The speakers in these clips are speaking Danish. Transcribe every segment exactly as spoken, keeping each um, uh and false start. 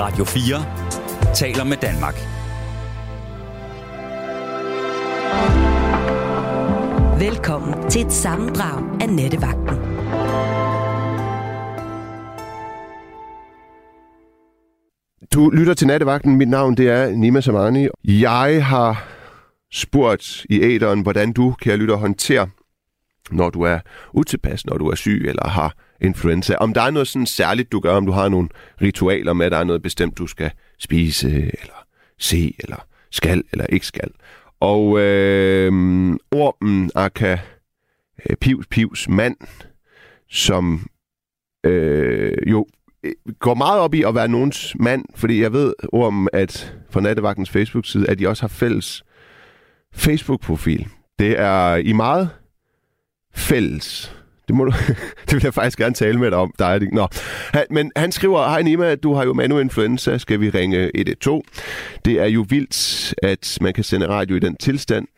Radio fire taler med Danmark. Velkommen til et sammendrag af Nattevagten. Du lytter til Nattevagten. Mit navn det er Nima Samani. Jeg har spurgt i æteren, hvordan du, kære lytter, håndterer, når du er utilpas, når du er syg eller har influenza. Om der er noget sådan særligt, du gør, om du har nogle ritualer med, at der er noget bestemt, du skal spise, eller se, eller skal, eller ikke skal. Og øh, Ormen aka Piv Pivs mand, som øh, jo går meget op i at være nogens mand, fordi jeg ved, Ormen, at fra Nattevagtens Facebook-side, at de også har fælles Facebook-profil. Det er i meget fælles. Det, må du, det vil jeg faktisk gerne tale med dig om. Der er det. Nå. Han, men han skriver, hej Nima, du har jo manuinfluenza, skal vi ringe et et to? Det er jo vildt, at man kan sende radio i den tilstand.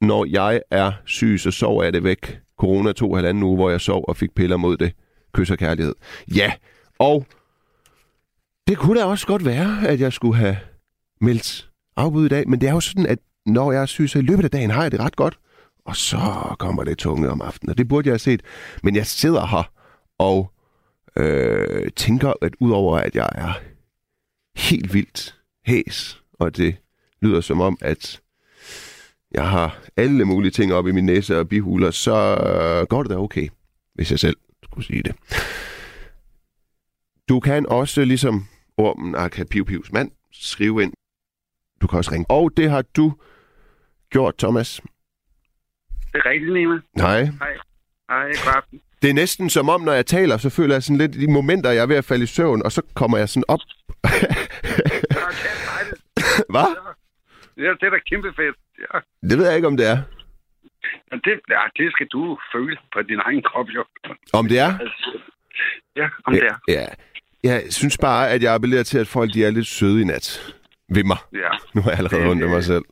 Når jeg er syg, så sover jeg det væk. Corona tog halvanden uge, hvor jeg sov og fik piller mod det. Kys og kærlighed. Ja, og det kunne da også godt være, at jeg skulle have meldt afbud i dag, men det er jo sådan, at når jeg er syg, så i løbet af dagen har jeg det ret godt. Og så kommer det tunge om aftenen, og det burde jeg have set. Men jeg sidder her og øh, tænker, at udover at jeg er helt vildt hæs, og det lyder som om, at jeg har alle mulige ting op i min næse og bihuler, så øh, går det da okay, hvis jeg selv skulle sige det. Du kan også, ligesom Ormen aka Piv Pivs mand, skrive ind. Du kan også ringe. Og det har du gjort, Thomas. Det er rigtigt, Nima. Nej. Hej. Hej, god aften. Det er næsten som om, når jeg taler, så føler jeg sådan lidt de momenter, jeg er ved at falde i søvn, og så kommer jeg sådan op. Hvad? Ja, det er da kæmpe fedt. Ja. Det ved jeg ikke, om det er. Ja, det, ja, det skal du føle på din egen krop, jo. Om det er? Ja, om ja, det er. Ja. Jeg synes bare, at jeg appellerer til, at folk de er lidt søde i nat. Ved mig. Ja. Nu er jeg allerede rundt om mig selv.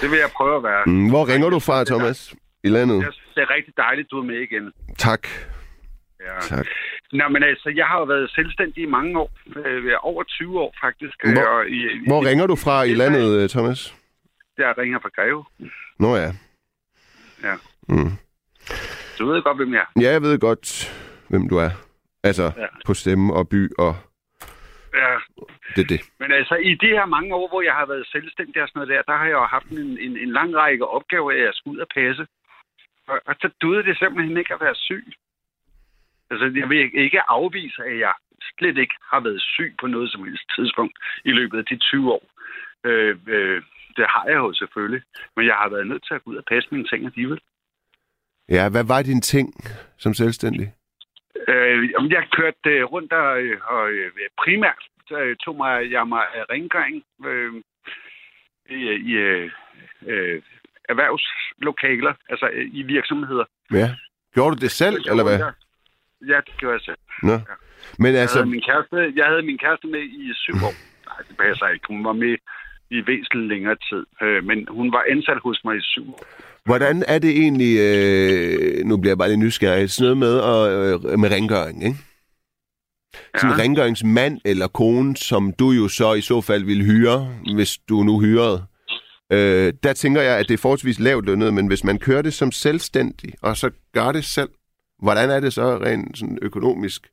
Det vil jeg prøve at være. Mm, hvor ringer du fra, Thomas? I landet? Jeg synes, det er rigtig dejligt, du er med igen. Tak. Ja. Tak. Nå, men altså, jeg har jo været selvstændig i mange år. Øh, over tyve år, faktisk. Hvor, og i, i, hvor ringer du fra i, i landet, Thomas? Jeg ringer fra Greve. Nå ja. Ja. Mm. Du ved godt, hvem jeg er. Ja, jeg ved godt, hvem du er. Altså, ja. På stemme og by og... Ja, det, det. Men altså i de her mange år, hvor jeg har været selvstændig og sådan noget der, der har jeg jo haft en, en, en lang række opgaver, at jeg skulle ud og passe. Og, og så døde det simpelthen ikke at være syg. Altså jeg vil ikke afvise, at jeg slet ikke har været syg på noget som helst tidspunkt i løbet af de tyve år. Øh, øh, det har jeg jo selvfølgelig, men jeg har været nødt til at gå ud og passe mine ting alligevel. Ja, hvad var dine ting som selvstændig? Øh, jeg kørte øh, rundt og, og øh, primært øh, tog mig, jeg mig af rengøring øh, i, i øh, erhvervslokaler, altså øh, i virksomheder. Ja. Gjorde du det selv, jeg, eller hvad? Jeg, ja, det gjorde jeg selv. Nå. Ja. Men altså... jeg, havde min kæreste, jeg havde min kæreste med i syv år. Nej, det passer ikke. Hun var med i væsentligt længere tid, øh, men hun var ansat hos mig i syv år. Hvordan er det egentlig, øh, nu bliver jeg bare lidt nysgerrig, sådan noget med, øh, med rengøring, ikke? Sådan en ja. Rengøringsmand eller kone, som du jo så i så fald ville hyre, hvis du nu hyrede. Øh, der tænker jeg, at det er forholdsvis lavt lønnet, men hvis man kører det som selvstændig, og så gør det selv, hvordan er det så rent sådan økonomisk?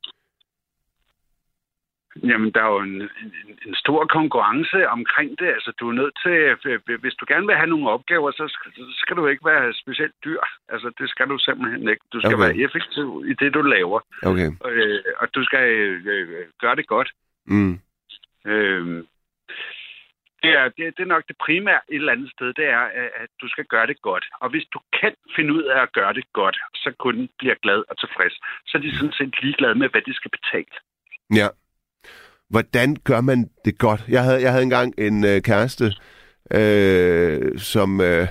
Jamen, der er jo en, en, en stor konkurrence omkring det. Altså, du er nødt til... Hvis du gerne vil have nogle opgaver, så skal, så skal du ikke være specielt dyr. Altså, det skal du simpelthen ikke. Du skal okay. være effektiv i det, du laver. Okay. Øh, og du skal øh, gøre det godt. Mm. Øh, det, er, det, det er nok det primære et eller andet sted, det er, at, at du skal gøre det godt. Og hvis du kan finde ud af at gøre det godt, så kunden bliver glad og tilfreds. Så er de sådan set ligeglade med, hvad de skal betale. Ja. Hvordan gør man det godt? Jeg havde, jeg havde engang en øh, kæreste, øh, som øh,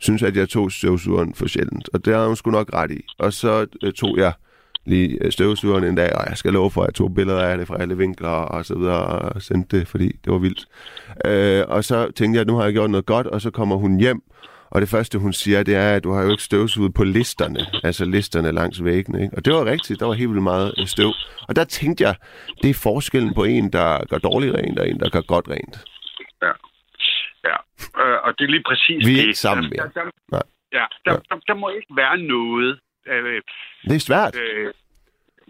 synes at jeg tog støvsugeren for sjældent. Og det havde hun sgu nok ret i. Og så øh, tog jeg lige støvsugeren en dag, og jeg skal love for, at jeg tog billeder af det fra alle vinkler og så videre, og sendte det, fordi det var vildt. Øh, og så tænkte jeg, at nu har jeg gjort noget godt, og så kommer hun hjem, Og det første, hun siger, det er, at du har jo ikke støvsuget på listerne. Altså listerne langs væggene, ikke? Og det var rigtigt. Der var helt vildt meget støv. Og der tænkte jeg, det er forskellen på en, der gør dårligt rent, og en, der gør godt rent. Ja. Ja. Øh, og det er lige præcis det. Vi er ikke sammen mere. Der, der, der, ja. Der, der, der må ikke være noget. Øh, det er svært. Øh,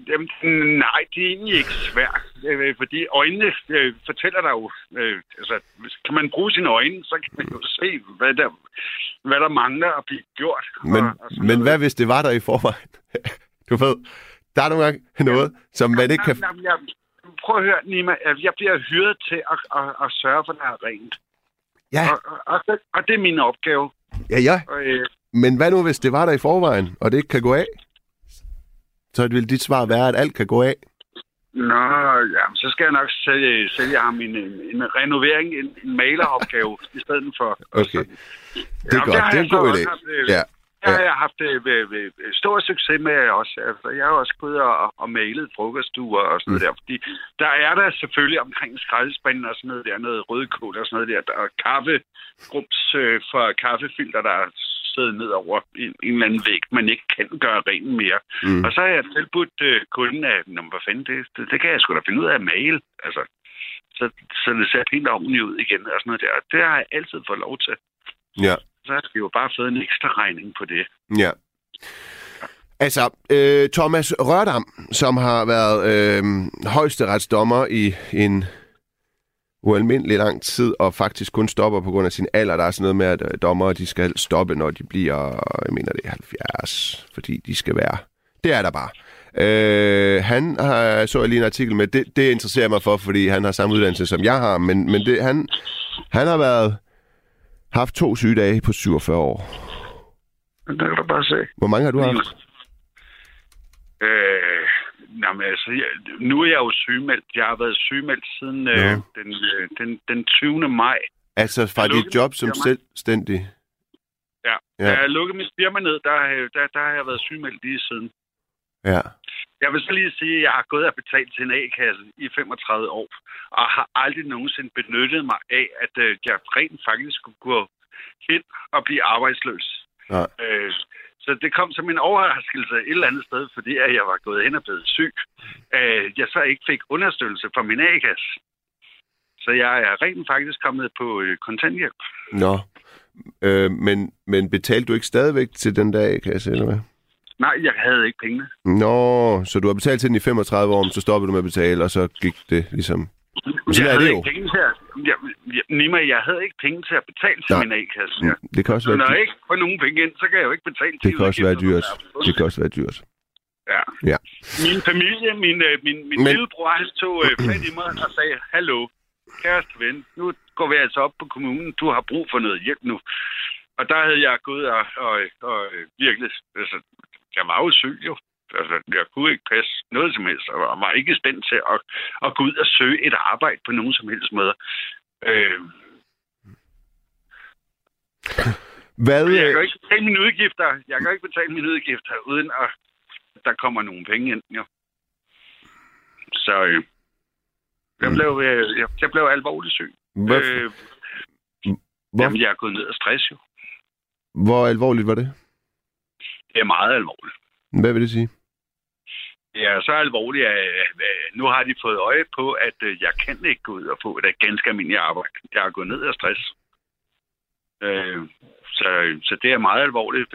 Jamen, nej, det er egentlig ikke svært, fordi øjnene øh, fortæller dig jo, øh, altså, kan man bruge sine øjne, så kan man jo se, hvad der, hvad der mangler at blive gjort. Men, og, og men hvad hvis det var der i forvejen? Du ved, der er nogle gange noget, ja, som man ikke kan... Jamen, jeg, prøv at høre, Nima, jeg bliver hyret til at, at, at, at sørge for, at der er rent. Ja. Og, og, og, og det er min opgave. Ja, ja. Og, øh, men hvad nu, hvis det var der i forvejen, og det ikke kan gå af? Så vil dit svar være, at alt kan gå af? Nå, ja, så skal jeg nok sælge, sælge ham en, en renovering, en, en maleropgave i stedet for. Okay, det er ja, godt. Det er en god idé. Haft, ja. Jeg har ja. haft ved, ved, stor succes med også. Altså, jeg har også gået og, og malet frokoststuer og sådan mm. noget der. Fordi der er der selvfølgelig omkring skraldespanden og sådan noget der, noget rødkål og sådan noget der, og kaffegrups øh, for kaffefilter, der er ned over en, en eller anden væg, man ikke kan gøre ren mere. Mm. Og så har jeg tilbudt øh, kunden af, hvad fanden det, det, det kan jeg sgu da finde ud af at male. Altså, så, så det ser helt ordentligt ud igen og sådan noget der. Og det har jeg altid fået lov til. Ja. Så har vi jo bare fået en ekstra regning på det. Ja. Altså, øh, Thomas Rørdam, som har været øh, højesteretsdommer i en ualmindelig lang tid, og faktisk kun stopper på grund af sin alder. Der er sådan noget med, at dommere, de skal stoppe, når de bliver, jeg mener det er halvfjerds, fordi de skal være. Det er der bare. Øh, han har, så jeg lige en artikel med, det, det interesserer mig for, fordi han har samme uddannelse, som jeg har, men, men det, han, han har været, haft to sygedage på syvogfyrre år. Det kan du bare se. Hvor mange har du haft? Øh... Jamen, altså, jeg, nu er jeg jo sygemeldt. Jeg har været sygemeldt siden øh, den, øh, den, den tyvende maj. Altså fra dit job som selvstændig? Ja. Ja. Da jeg lukkede mit firma ned, der, der, der har jeg været sygemeldt lige siden. Ja. Jeg vil så lige sige, at jeg har gået og betalt til en A-kasse i femogtredive år, og har aldrig nogensinde benyttet mig af, at øh, jeg rent faktisk skulle gå hen og blive arbejdsløs. Ja. Øh, Så det kom som en overraskelse et eller andet sted, fordi jeg var gået hen og blevet syg. Jeg så ikke fik understøttelse fra min A-kasse. Så jeg er rent faktisk kommet på kontanthjælp. Nå, øh, men, men betalte du ikke stadigvæk til den der A-kasse, eller hvad? Nej, jeg havde ikke pengene. Nå, så du har betalt til den i femogtredive år, så stoppede du med at betale, og så gik det ligesom... Så jeg, havde ikke penge til at, jeg, jeg, Nima, jeg havde ikke penge til at betale til Nej. min A-kasse. Ja. Det kan også være dyrt. Når jeg ikke får nogen penge ind, så kan jeg jo ikke betale til det. Det kan også være dyrt. Det kan også være dyrt. Ja. ja. Min familie, min, min, min Men... lillebror, han tog øh, fat i mig og sagde, hallo, kæreste ven, nu går vi altså op på kommunen, du har brug for noget hjælp nu. Og der havde jeg gået og, og, og virkelig, altså, jeg var jo syg jo. Altså, jeg kunne ikke passe noget som helst, og var ikke i stand til at, at gå ud og søge et arbejde på nogen som helst måde. Øh... Hvad? Jeg kan ikke betale mine udgifter. Jeg kan ikke betale mine udgifter, uden at der kommer nogle penge ind. Jo. Så øh... jeg, blev, jeg, jeg blev alvorligt syg. Øh... Jamen, jeg er gået ned af stress, jo. Hvor alvorligt var det? Det er meget alvorligt. Hvad vil det sige? Ja, så alvorligt. Jeg, nu har de fået øje på, at jeg kan ikke gå ud og få et ganske almindeligt arbejde. Jeg er gået ned af stress. Øh, så, så det er meget alvorligt.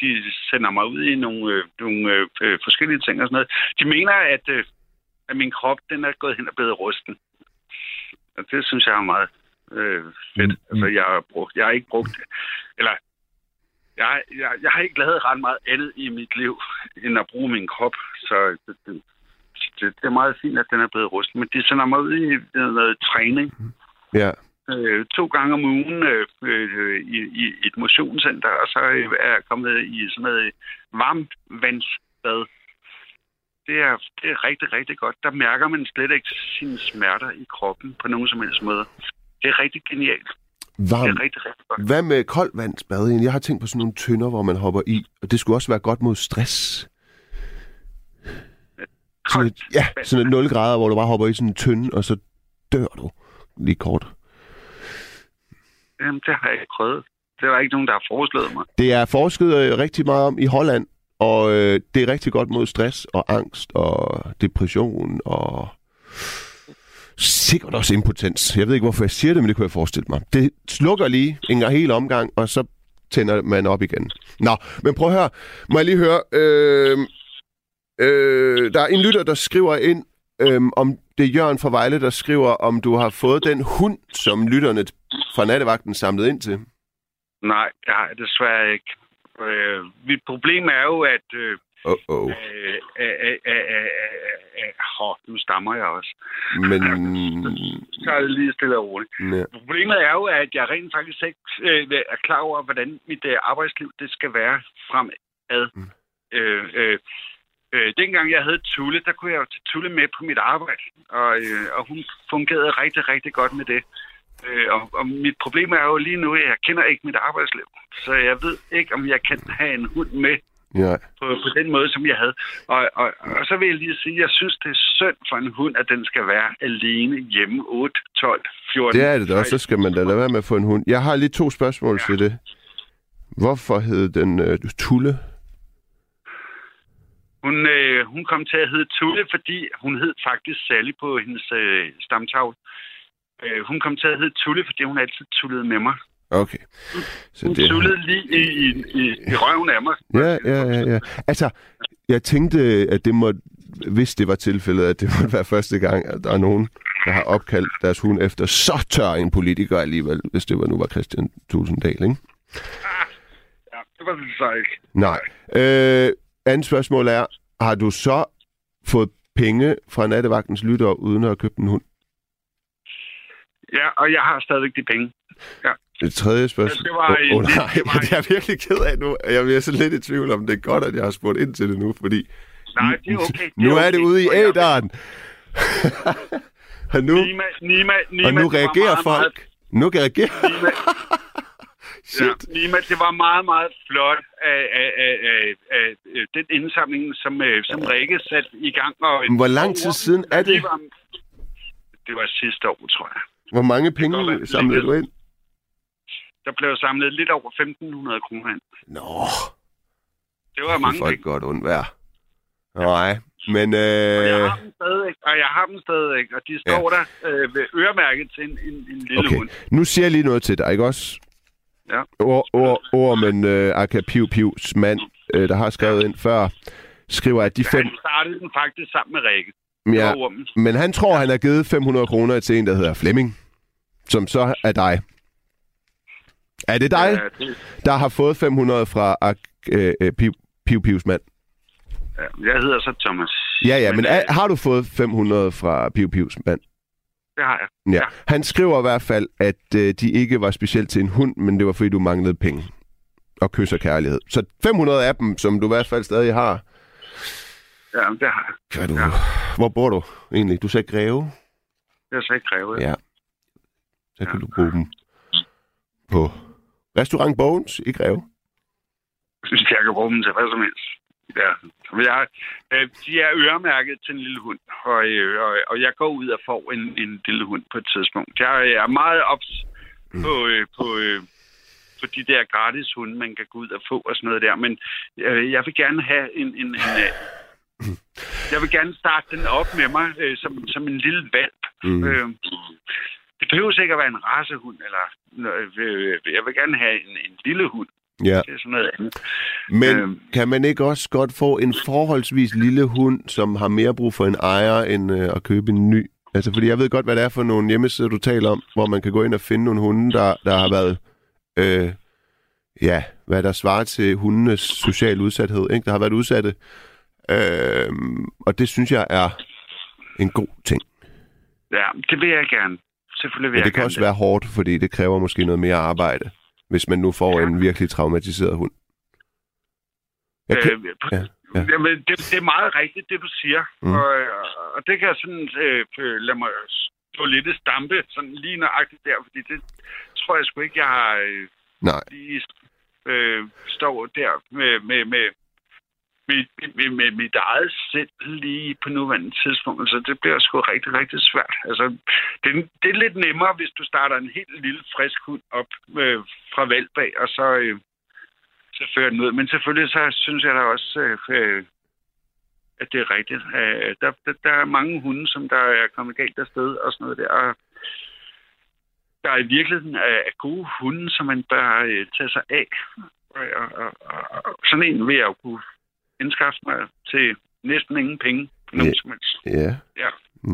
De sender mig ud i nogle, nogle forskellige ting og sådan noget. De mener, at, at min krop den er gået hen og blevet rusten. Og det synes jeg er meget øh, fedt. Altså, jeg har, brugt, jeg har ikke brugt... Eller... Jeg, jeg, jeg har ikke lavet ret meget andet i mit liv, end at bruge min krop. Så det, det, det er meget fint, at den er blevet rustet. Men de sender mig ud i noget træning. Ja. Øh, to gange om ugen øh, øh, i, i et motionscenter, og så er jeg kommet i sådan noget varmt vandsbad. Det er, det er rigtig, rigtig godt. Der mærker man slet ikke sine smerter i kroppen på nogen som helst måde. Det er rigtig genialt. Varm. Det er rigtig, rigtig godt. Hvad med koldt vandsbad? Jeg har tænkt på sådan nogle tønder, hvor man hopper i, og det skulle også være godt mod stress. Sådan et, ja, sådan et nul grader, hvor du bare hopper i sådan en tønde, og så dør du lige kort. Jamen, det har jeg ikke prøvet. Det er der ikke nogen, der har foreslået mig. Det er forsket rigtig meget om i Holland, og øh, det er rigtig godt mod stress og angst og depression og sikkert også impotens. Jeg ved ikke, hvorfor jeg siger det, men det kunne jeg forestille mig. Det slukker lige en hel omgang, og så tænder man op igen. Nå, men prøv at høre. Må jeg lige høre. Øh, øh, der er en lytter, der skriver ind, øh, om det er Jørgen fra Vejle, der skriver, om du har fået den hund, som lytterne fra Nattevagten samlede ind til. Nej, jeg har desværre ikke. Øh, mit problem er jo, at... Øh, Åh, oh, oh. øh, øh, øh, øh, øh, øh, øh, nu stammer jeg også. Men... Så er det lige stille og roligt. Ja. Problemet er jo, at jeg rent faktisk ikke øh, er klar over, hvordan mit øh, arbejdsliv det skal være fremad. Mm. Øh, øh, øh, dengang jeg havde Tulle, der kunne jeg jo tage Tulle med på mit arbejde, og, øh, og hun fungerede rigtig, rigtig godt med det. Øh, og, og mit problem er jo lige nu, at jeg kender ikke mit arbejdsliv, så jeg ved ikke, om jeg kan have en hund med. Ja. På, på den måde, som jeg havde. Og, og, og så vil jeg lige sige, at jeg synes, det er synd for en hund, at den skal være alene hjemme otte, tolv, fjorten... Det er det da også. Så skal man da lade være med at få en hund. Jeg har lige to spørgsmål ja. til det. Hvorfor hed den uh, Tulle? Hun, øh, hun kom til at hedde Tulle, fordi hun hed faktisk Sally på hendes øh, stamtavle. Øh, hun kom til at hedde Tulle, fordi hun altid tullede med mig. Okay. Så hun det... tullede lige i, i, i, i røven af mig. Ja, ja, ja, ja. Altså, jeg tænkte, at det måtte, hvis det var tilfældet, at det måtte være første gang, at der er nogen, der har opkaldt deres hund efter så tør en politiker alligevel, hvis det var nu var Christian Tulsendal, ikke? Ah, ja, det var det så ikke. Nej. Øh, andet spørgsmål er, har du så fået penge fra Nattevagtens lyttere, uden at købe en hund? Ja, og jeg har stadigvæk de penge. Ja. Det tredje spørgsmål... Ja, det var en... oh, oh, nej, det var en... jeg er virkelig ked af nu. Jeg bliver så lidt i tvivl om, det er godt, at jeg har spurgt ind til det nu, fordi... Nej, det er okay. Det nu er, okay. er det ude i æderen. og nu, Nima, Nima, Nima, og nu reagerer meget, folk. Meget... Nu reagerer... Nima... Shit. Ja, Nima, det var meget, meget flot af, af, af, af, af den indsamling, som, som Rikke satte i gang. Og hvor lang tid siden er det? Var... Det var sidste år, tror jeg. Hvor mange penge samlede du ind? Der blev samlet lidt over femten hundrede kroner ind. Nå. Det var mange penge. Det var godt undvær. Nej, men... Øh... Og, jeg har dem stadig, og jeg har dem stadig, og de står ja. der øh, ved øremærket til en, en, en lille okay. hund. Nu siger jeg lige noget til dig, ikke også? Ja. Ormen, øh, aka Piv Pivs mand, øh, der har skrevet ja. ind før, skriver, at de fem... Han startede den faktisk sammen med Rikke. Ja, men han tror, han har givet fem hundrede kroner til en, der hedder Flemming, som så er dig. Er det dig, ja, det... der har fået fem hundrede fra øh, Piv, Piv Pivs mand? Ja, jeg hedder så Thomas. Ja, ja, men, men er, har du fået fem hundrede fra Piv Pivs mand? Det har jeg. Ja. Ja. Han skriver i hvert fald, at øh, de ikke var specielt til en hund, men det var fordi, du manglede penge og kys og kærlighed. Så fem hundrede af dem, som du i hvert fald stadig har. Ja, det har jeg. Hvad du? Ja. Hvor bor du egentlig? Du sagde Greve? Jeg sagde Greve, ja. ja. Så kan ja. du bruge dem på Restaurant Bones i Greve. Jeg kan bruge dem til hvad som helst. Ja. Jeg, øh, de er øremærket til en lille hund, og, øh, og, og jeg går ud og får en, en lille hund på et tidspunkt. Jeg er meget ops på, øh, på, øh, på de der gratis hunde, man kan gå ud og få og sådan noget der, men øh, jeg vil gerne have en... en, en øh, jeg vil gerne starte den op med mig øh, som, som en lille valp. Mm. Øh, det behøver sikkert at være en racehund, eller øh, jeg vil gerne have en, en lille hund. Ja. Det er sådan noget andet. Men øh, kan man ikke også godt få en forholdsvis lille hund, som har mere brug for en ejer, end øh, at købe en ny? Altså, fordi jeg ved godt, hvad det er for nogle hjemmesider, du taler om, hvor man kan gå ind og finde nogle hunde, der, der har været... Øh, ja, hvad der svarer til hundenes sociale udsathed, ikke? Der har været udsatte... Øhm, og det synes jeg er en god ting. Ja, det vil jeg gerne. Selvfølgelig vil jeg gerne. Det kan også være hårdt, fordi det kræver måske noget mere arbejde, hvis man nu får ja. en virkelig traumatiseret hund. Jeg kan... øh, ja, ja. Jamen, det, det er meget rigtigt, det du siger. Mm. Og, og det kan sådan øh, lade mig stå lidt i stampe, sådan lige nøjagtigt der, fordi det tror jeg sgu ikke, jeg har øh, Nej. lige øh, står der med... med, med Med, med, med mit eget sind lige på nuværende tidspunkt, så det bliver sgu rigtig, rigtig svært. Altså, Det, det er lidt nemmere, hvis du starter en helt lille frisk hund op øh, fra valgbag, og så, øh, så fører den ud. Men selvfølgelig så synes jeg da også, øh, at det er rigtigt. Øh, der, der, der er mange hunde, som der er kommet galt afsted og sådan noget der. Og der er i virkeligheden af gode hunde, som man bør øh, tage sig af. Og, og, og, og sådan en vil jeg jo kunne indskaffe mig til næsten ingen penge. Nogen som helst. Ja. Ja.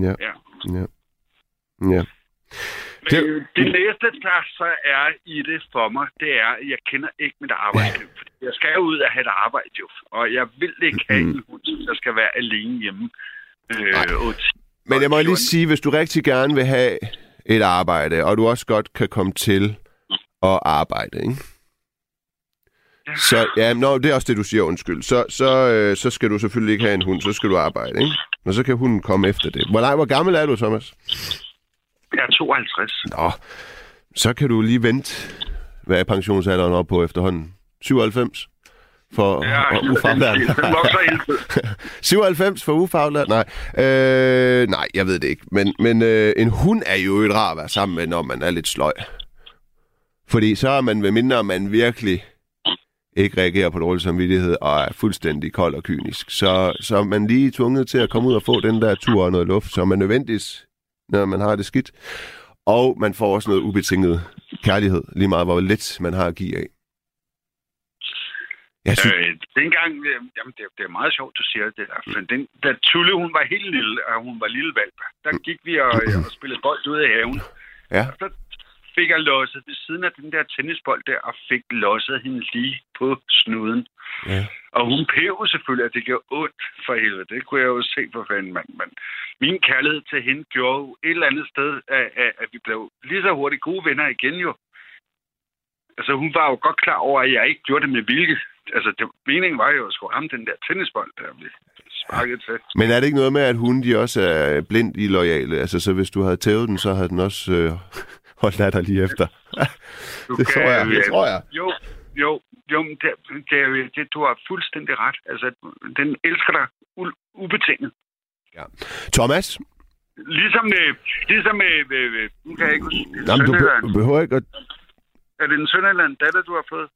Ja. Ja. Ja. Ja. Men det, det næste, der så er i det for mig, det er, at jeg kender ikke mit arbejdsliv. Fordi jeg skal ud og have et arbejde, jo. Og jeg vil ikke have en hund, som jeg skal være alene hjemme. Øh, Men jeg må lige sige, hvis du rigtig gerne vil have et arbejde, og du også godt kan komme til at arbejde, ikke? Så ja, nå, det er også det, du siger, undskyld. Så, så, øh, så skal du selvfølgelig ikke have en hund, så skal du arbejde, ikke? Og så kan hunden komme efter det. Hvor, nej, hvor gammel er du, Thomas? Jeg er tooghalvtreds. Nå, så kan du lige vente, hvad er pensionsalderen op på efterhånden? syvoghalvfems for ja, ufaglært? syvoghalvfems for ufaglært? Nej. Øh, nej, jeg ved det ikke. Men, men øh, en hund er jo et rar at være sammen med, når man er lidt sløj. Fordi så er man ved mindre, man virkelig ikke reagerer på dårlig samvittighed og er fuldstændig kold og kynisk. Så, så er man lige tvunget til at komme ud og få den der tur og noget luft, som er nødvendigt, når man har det skidt. Og man får også noget ubetinget kærlighed, lige meget hvor lidt man har at give af. Jeg synes... øh, dengang, øh, jamen det, det er meget sjovt, du siger det der. Men den, da Tulle, hun var helt lille, og hun var lille valp, der gik vi og, øh, og spillede bold ude i haven. Ja. Og fik jeg losset ved siden af den der tennisbold der, og fik losset hende lige på snuden. Ja. Og hun pævede selvfølgelig, at det gjorde ondt for helvede. Det kunne jeg jo se for fanden, mand. Men min kærlighed til hende gjorde jo et eller andet sted, at, at vi blev lige så hurtigt gode venner igen jo. Altså hun var jo godt klar over, at jeg ikke gjorde det med vilje. Altså det, meningen var jo at skulle ramme den der tennisbold, der blev sparket til. Men er det ikke noget med, at hunde de også er blindt i loyale? Altså så hvis du havde tævet den, så havde den også... Øh... Hold da dig lige efter. Det tror jeg. Det tror jeg. Jo, jo, jo det, det, det, du har fuldstændig ret. Altså, den elsker dig u- ubetinget. Ja. Thomas? Ligesom... ligesom nu kan jeg ikke huske... Jamen, du behøver ikke at... Er det en søn eller en datter, du har fået?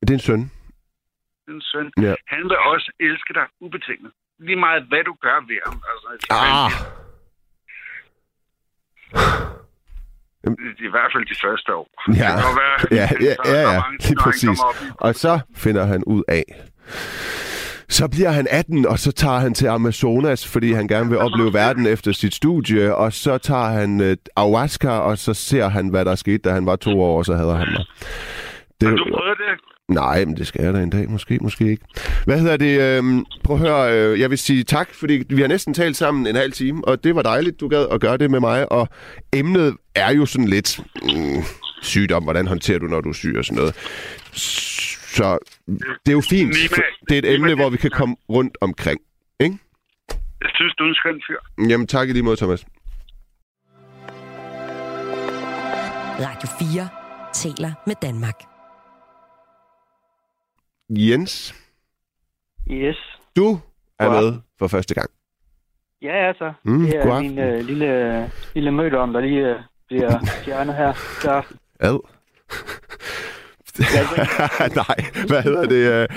Det er en søn. Det er en søn. Ja. Han vil også elske dig ubetinget. Lige meget, hvad du gør ved ham. Altså, ah! I hvert fald de første år. Ja, være, ja, ja, ja, ja. Lige præcis. Og så finder han ud af. Så bliver han atten, og så tager han til Amazonas, fordi han gerne vil opleve verden efter sit studie. Og så tager han øh, ayahuasca, og så ser han, hvad der skete, da han var to år, og så hader han mig. Har du prøvet det? Nej, men det skal jeg da en dag. Måske, måske ikke. Hvad hedder det? Øhm, prøv at høre. Øh, jeg vil sige tak, fordi vi har næsten talt sammen en halv time, og det var dejligt, du gad at gøre det med mig. Og emnet er jo sådan lidt mm, sygdom. Hvordan håndterer du, når du er syg og sådan noget? Så det er jo fint. Det er et emne, hvor vi kan komme rundt omkring. Ikke? Jeg synes, du er en skøn fyr. Jamen tak i lige måde, Thomas. Radio fire taler med Danmark. Jens. Yes. Du er wow. med for første gang. Ja, altså. Mm, det er min øh, lille, øh, lille mødom, der lige øh, bliver fjernet her. Så... Ad. Nej, hvad hedder det? Øh,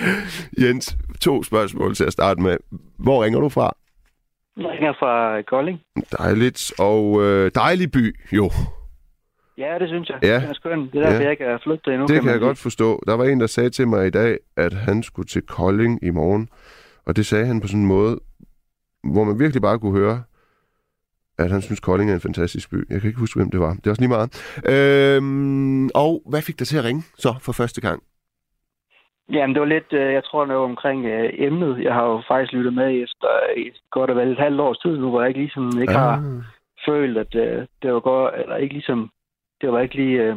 Jens, to spørgsmål til at starte med. Hvor ringer du fra? Jeg ringer fra Kolding. Dejligt. Og øh, dejlig by, jo. Ja, det synes jeg. Ja. Det er skønt. Det er derfor, ja. Jeg ikke er flyttet endnu. Det kan, kan jeg sige. Godt forstå. Der var en, der sagde til mig i dag, at han skulle til Kolding i morgen. Og det sagde han på sådan en måde, hvor man virkelig bare kunne høre, at han synes, Kolding er en fantastisk by. Jeg kan ikke huske, hvem det var. Det er også lige meget. Øhm, og hvad fik dig til at ringe så for første gang? Jamen, det var lidt, jeg tror, noget omkring øh, emnet. Jeg har jo faktisk lyttet med efter øh, godt og vel et halvt års tid nu, hvor jeg ikke ligesom ikke ah. har følt, at øh, det var godt, eller ikke ligesom det var ikke lige øh,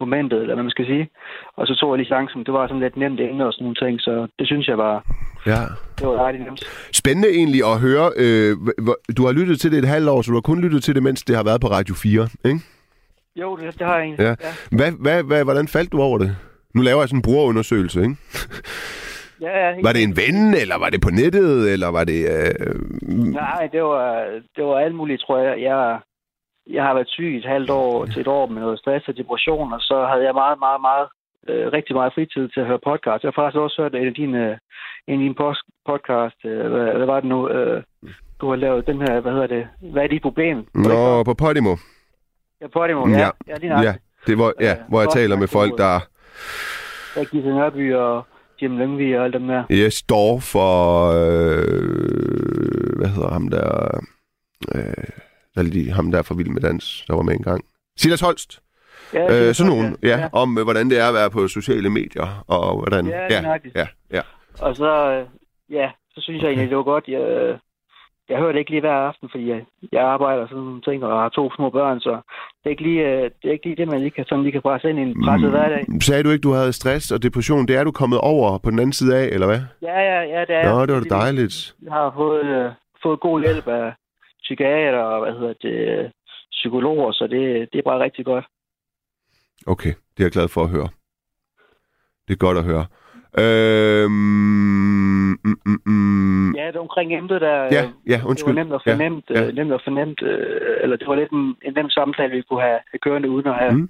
momentet, eller hvad man skal sige. Og så tog jeg lige chancen. Det var sådan lidt nemt emne og sådan nogle ting, så det synes jeg var, ja. Det var rigtig nemt. Spændende egentlig at høre. Øh, du har lyttet til det et halvt år, så du har kun lyttet til det, mens det har været på Radio fire, ikke? Jo, det, det har jeg egentlig. Ja. Ja. Hvad, hvad, hvad, hvordan faldt du over det? Nu laver jeg sådan en brugerundersøgelse, ikke? Ja, ja. Var det en ven, eller var det på nettet, eller var det... Øh... Nej, det var, det var alt muligt, tror jeg. Jeg... jeg har været syg et halvt år til et år med noget stress og depression, og så havde jeg meget, meget, meget, øh, rigtig meget fritid til at høre podcast. Jeg har faktisk også hørt en af dine, en af dine podcast, øh, hvad, hvad var det nu, øh, du har lavet den her, hvad hedder det, hvad er dit problem? Nå, på Podimo. Ja, Podimo, ja. Ja, ja, lige ja, det var, ja hvor jeg øh, taler med folk, der... Der er Gideon Nørby og Jim Lengvig og alt dem der. Yes, Dorf og... Øh, hvad hedder ham der... Øh, der lige ham der fra Vild med Dans, der var med engang. Silas Holst. Ja, øh, sådan nogen, ja, ja, ja. Om hvordan det er at være på sociale medier, og hvordan... Ja, det er ja, ja, ja. Og så, ja, så synes jeg egentlig, det var godt. Jeg, jeg hører det ikke lige hver aften, fordi jeg, jeg arbejder sådan nogle ting, og har to små børn, så det er ikke lige det, er ikke lige det man lige kan, sådan lige kan presse ind i en presset hverdag. Sagde du ikke, du havde stress og depression? Det er du kommet over på den anden side af, eller hvad? Ja, ja, ja, det er... Nå, det var det dejligt. Jeg har fået, øh, fået god hjælp af psykiater og hvad hedder det, psykologer, så det, det er bare rigtig godt. Okay, det er jeg glad for at høre. Det er godt at høre. Øhm, mm, mm, mm. Ja, det var omkring emnet, der ja, ja, undskyld. Det var nemt og fornemt, ja, ja. nemt og fornemt øh, eller det var lidt en, en nem samtale, vi kunne have kørende uden at have mm.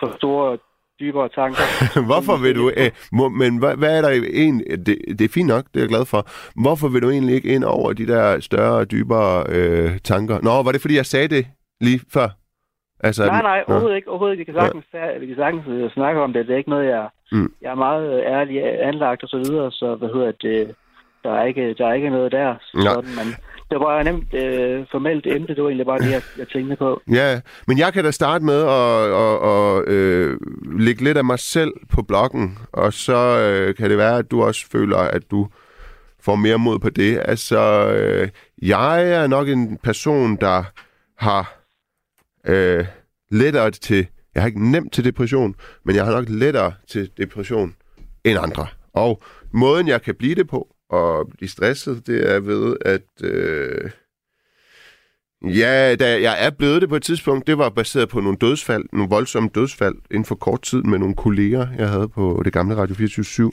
for store, dybere tanker. Hvorfor vil du... Æh, må, men hvad, hvad er der egentlig... Det, det er fint nok, det er jeg glad for. Hvorfor vil du egentlig ikke ind over de der større, dybere øh, tanker? Nå, var det fordi, jeg sagde det lige før? Altså, nej, nej, overhovedet ikke. Overhovedet ikke. Vi kan sagtens, ja. vi kan sagtens snakke om det. Det er ikke noget, jeg, mm. jeg er meget ærlig anlagt og så videre, så hvad hedder det, der er ikke, der er ikke noget der. Sådan, man, det var nemt øh, formelt emne, det var egentlig bare det, jeg, jeg tænkte på. Ja, men jeg kan da starte med at, at, at, at øh, lægge lidt af mig selv på bloggen, og så øh, kan det være, at du også føler, at du får mere mod på det. Altså, øh, jeg er nok en person, der har... Øh, lettere til, jeg har ikke nemt til depression, men jeg har nok lettere til depression end andre. Og måden, jeg kan blive det på og blive stresset, det er ved, at øh, ja, da jeg er blevet det på et tidspunkt, det var baseret på nogle dødsfald, nogle voldsomme dødsfald inden for kort tid med nogle kolleger, jeg havde på det gamle Radio fireogtyve syv.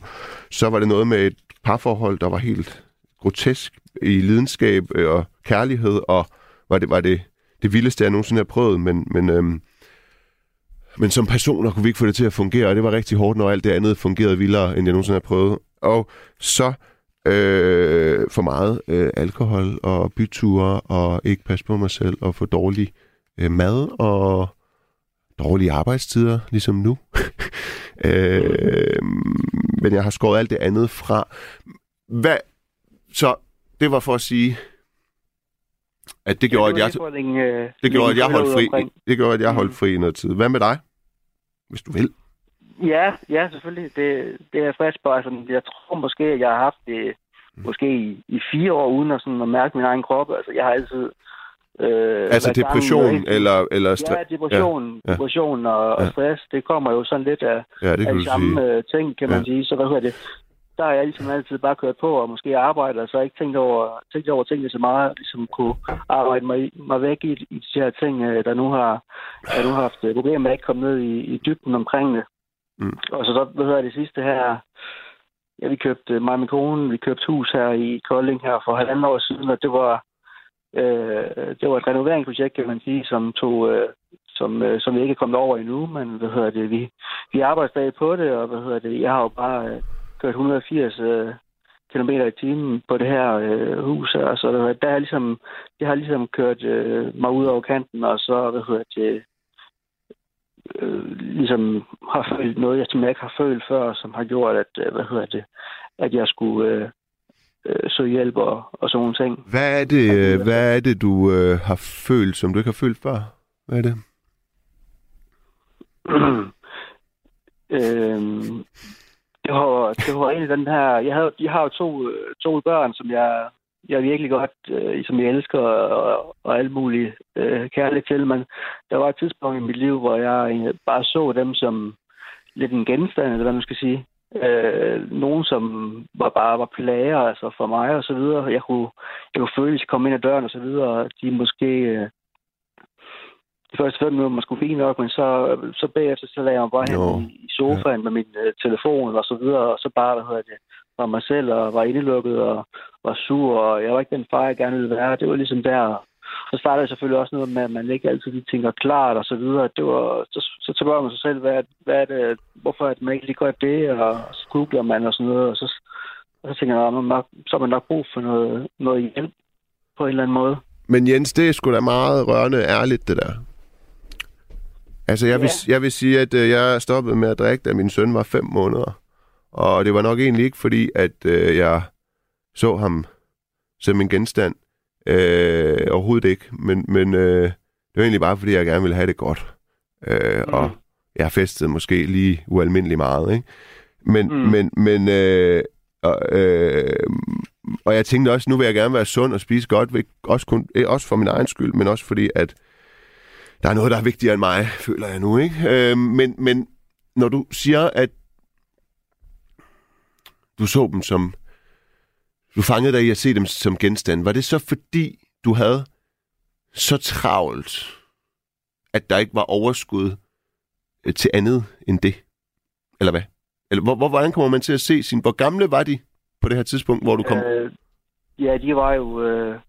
Så var det noget med et parforhold, der var helt grotesk i lidenskab og kærlighed, og var det, var det det vildeste, jeg nogensinde har prøvet, men, men, øhm, men som personer kunne vi ikke få det til at fungere, og det var rigtig hårdt, når alt det andet fungerede vildere, end jeg nogensinde har prøvet. Og så øh, for meget øh, alkohol og byture, og ikke passe på mig selv, og få dårlig øh, mad og dårlige arbejdstider, ligesom nu. øh, men jeg har skåret alt det andet fra. Hvad? Så det var for at sige... At det gjorde, ja, det at jeg, en, øh, det gjorde at jeg holdt fri. Omkring. Det gjorde at jeg holdt fri i noget tid. Hvad med dig? Hvis du vil. Ja, ja, selvfølgelig. Det, det er frisk på. Altså, jeg tror måske, at jeg har haft det mm. måske i, i fire år uden at, sådan, at mærke min egen krop. Altså, jeg har altid. Øh, altså depression eller eller stre- ja, depression, ja, depression og, ja. og stress. Det kommer jo sådan lidt af, ja, af de samme ting, kan man ja. sige. Så hvad hedder det? Der har jeg ligesom altid bare kørt på, og måske arbejder, og så har jeg ikke tænkt over, tænkt over tingene så meget, ligesom kunne arbejde mig, mig væk i, i de her ting, der nu har, jeg nu har haft problemer med at ikke komme ned i, i dybden omkring det. Mm. Og så, så hvad hedder det sidste her, ja, vi købte, mig og min kone, vi købte hus her i Kolding her for halvandet år siden, og det var, øh, det var et renoveringsprojekt, kan man sige, som tog... Øh, Som, øh, som vi ikke er kommet over endnu, men hvad hedder det, vi, vi arbejder stadig på det, og hvad hedder det, jeg har jo bare øh, kørt et hundrede og firs øh, km i timen på det her øh, hus her, og så der, der har ligesom, det har ligesom kørt øh, mig ud over kanten, og så, hvad hedder det, øh, ligesom har følt noget, jeg, som jeg ikke har følt før, som har gjort, at, øh, hvad hedder det, at jeg skulle øh, øh, søge hjælp og, og sådan nogle ting. Hvad er det, og, øh, hvad er det du øh, har følt, som du ikke har følt før? Hvad er det? øhm, det var det var egentlig den her. Jeg havde jeg har jo to to børn, som jeg jeg virkelig godt, øh, som jeg elsker og, og alt muligt øh, kærligt til. Men der var et tidspunkt i mit liv, hvor jeg bare så dem som lidt en genstand, eller hvad man skal sige. Øh, nogen, som var bare var plager, altså for mig og så videre. Jeg kunne jeg kunne føle, at jeg kom ind ad døren og så videre. De måske øh, de første fem minutter, man skulle fint nok, men så, så bagefter, så lagde jeg mig bare hen i sofaen ja. med min uh, telefon og så videre, og så bare, hvad hedder det, var mig selv og var indelukket og var sur, og jeg var ikke den far, jeg gerne ville være. Det var ligesom der, Så starter det selvfølgelig også noget med, at man ikke altid lige tænker klart og så videre. Det var, så, så spørger man sig selv, hvad, hvad er det, hvorfor at man ikke lige gør det, og så googler man og sådan noget, og så, og så tænker man, nok, så har man nok brug for noget, noget hjælp på en eller anden måde. Men Jens, det er sgu da meget rørende ærligt, det der. Altså, jeg, ja. vil, jeg vil sige, at jeg stoppede med at drikke, da min søn var fem måneder. Og det var nok egentlig ikke, fordi at øh, jeg så ham som en genstand. Øh, overhovedet ikke. Men, men øh, det var egentlig bare, fordi jeg gerne ville have det godt. Øh, mm. Og jeg festede måske lige ualmindelig meget, ikke? Men, mm. men, men øh, og, øh, og jeg tænkte også, nu vil jeg gerne være sund og spise godt. Også, kun, også for min egen skyld, men også fordi, at der er noget, der er vigtigere end mig, føler jeg nu, ikke? Øh, men, men når du siger, at du så dem som... Du fangede dig i at se dem som genstand. Var det så fordi, du havde så travlt, at der ikke var overskud til andet end det? Eller hvad? Eller hvor, hvordan kommer man til at se sin... Hvor gamle var de på det her tidspunkt, hvor du kom? Øh, ja, de var jo... Øh,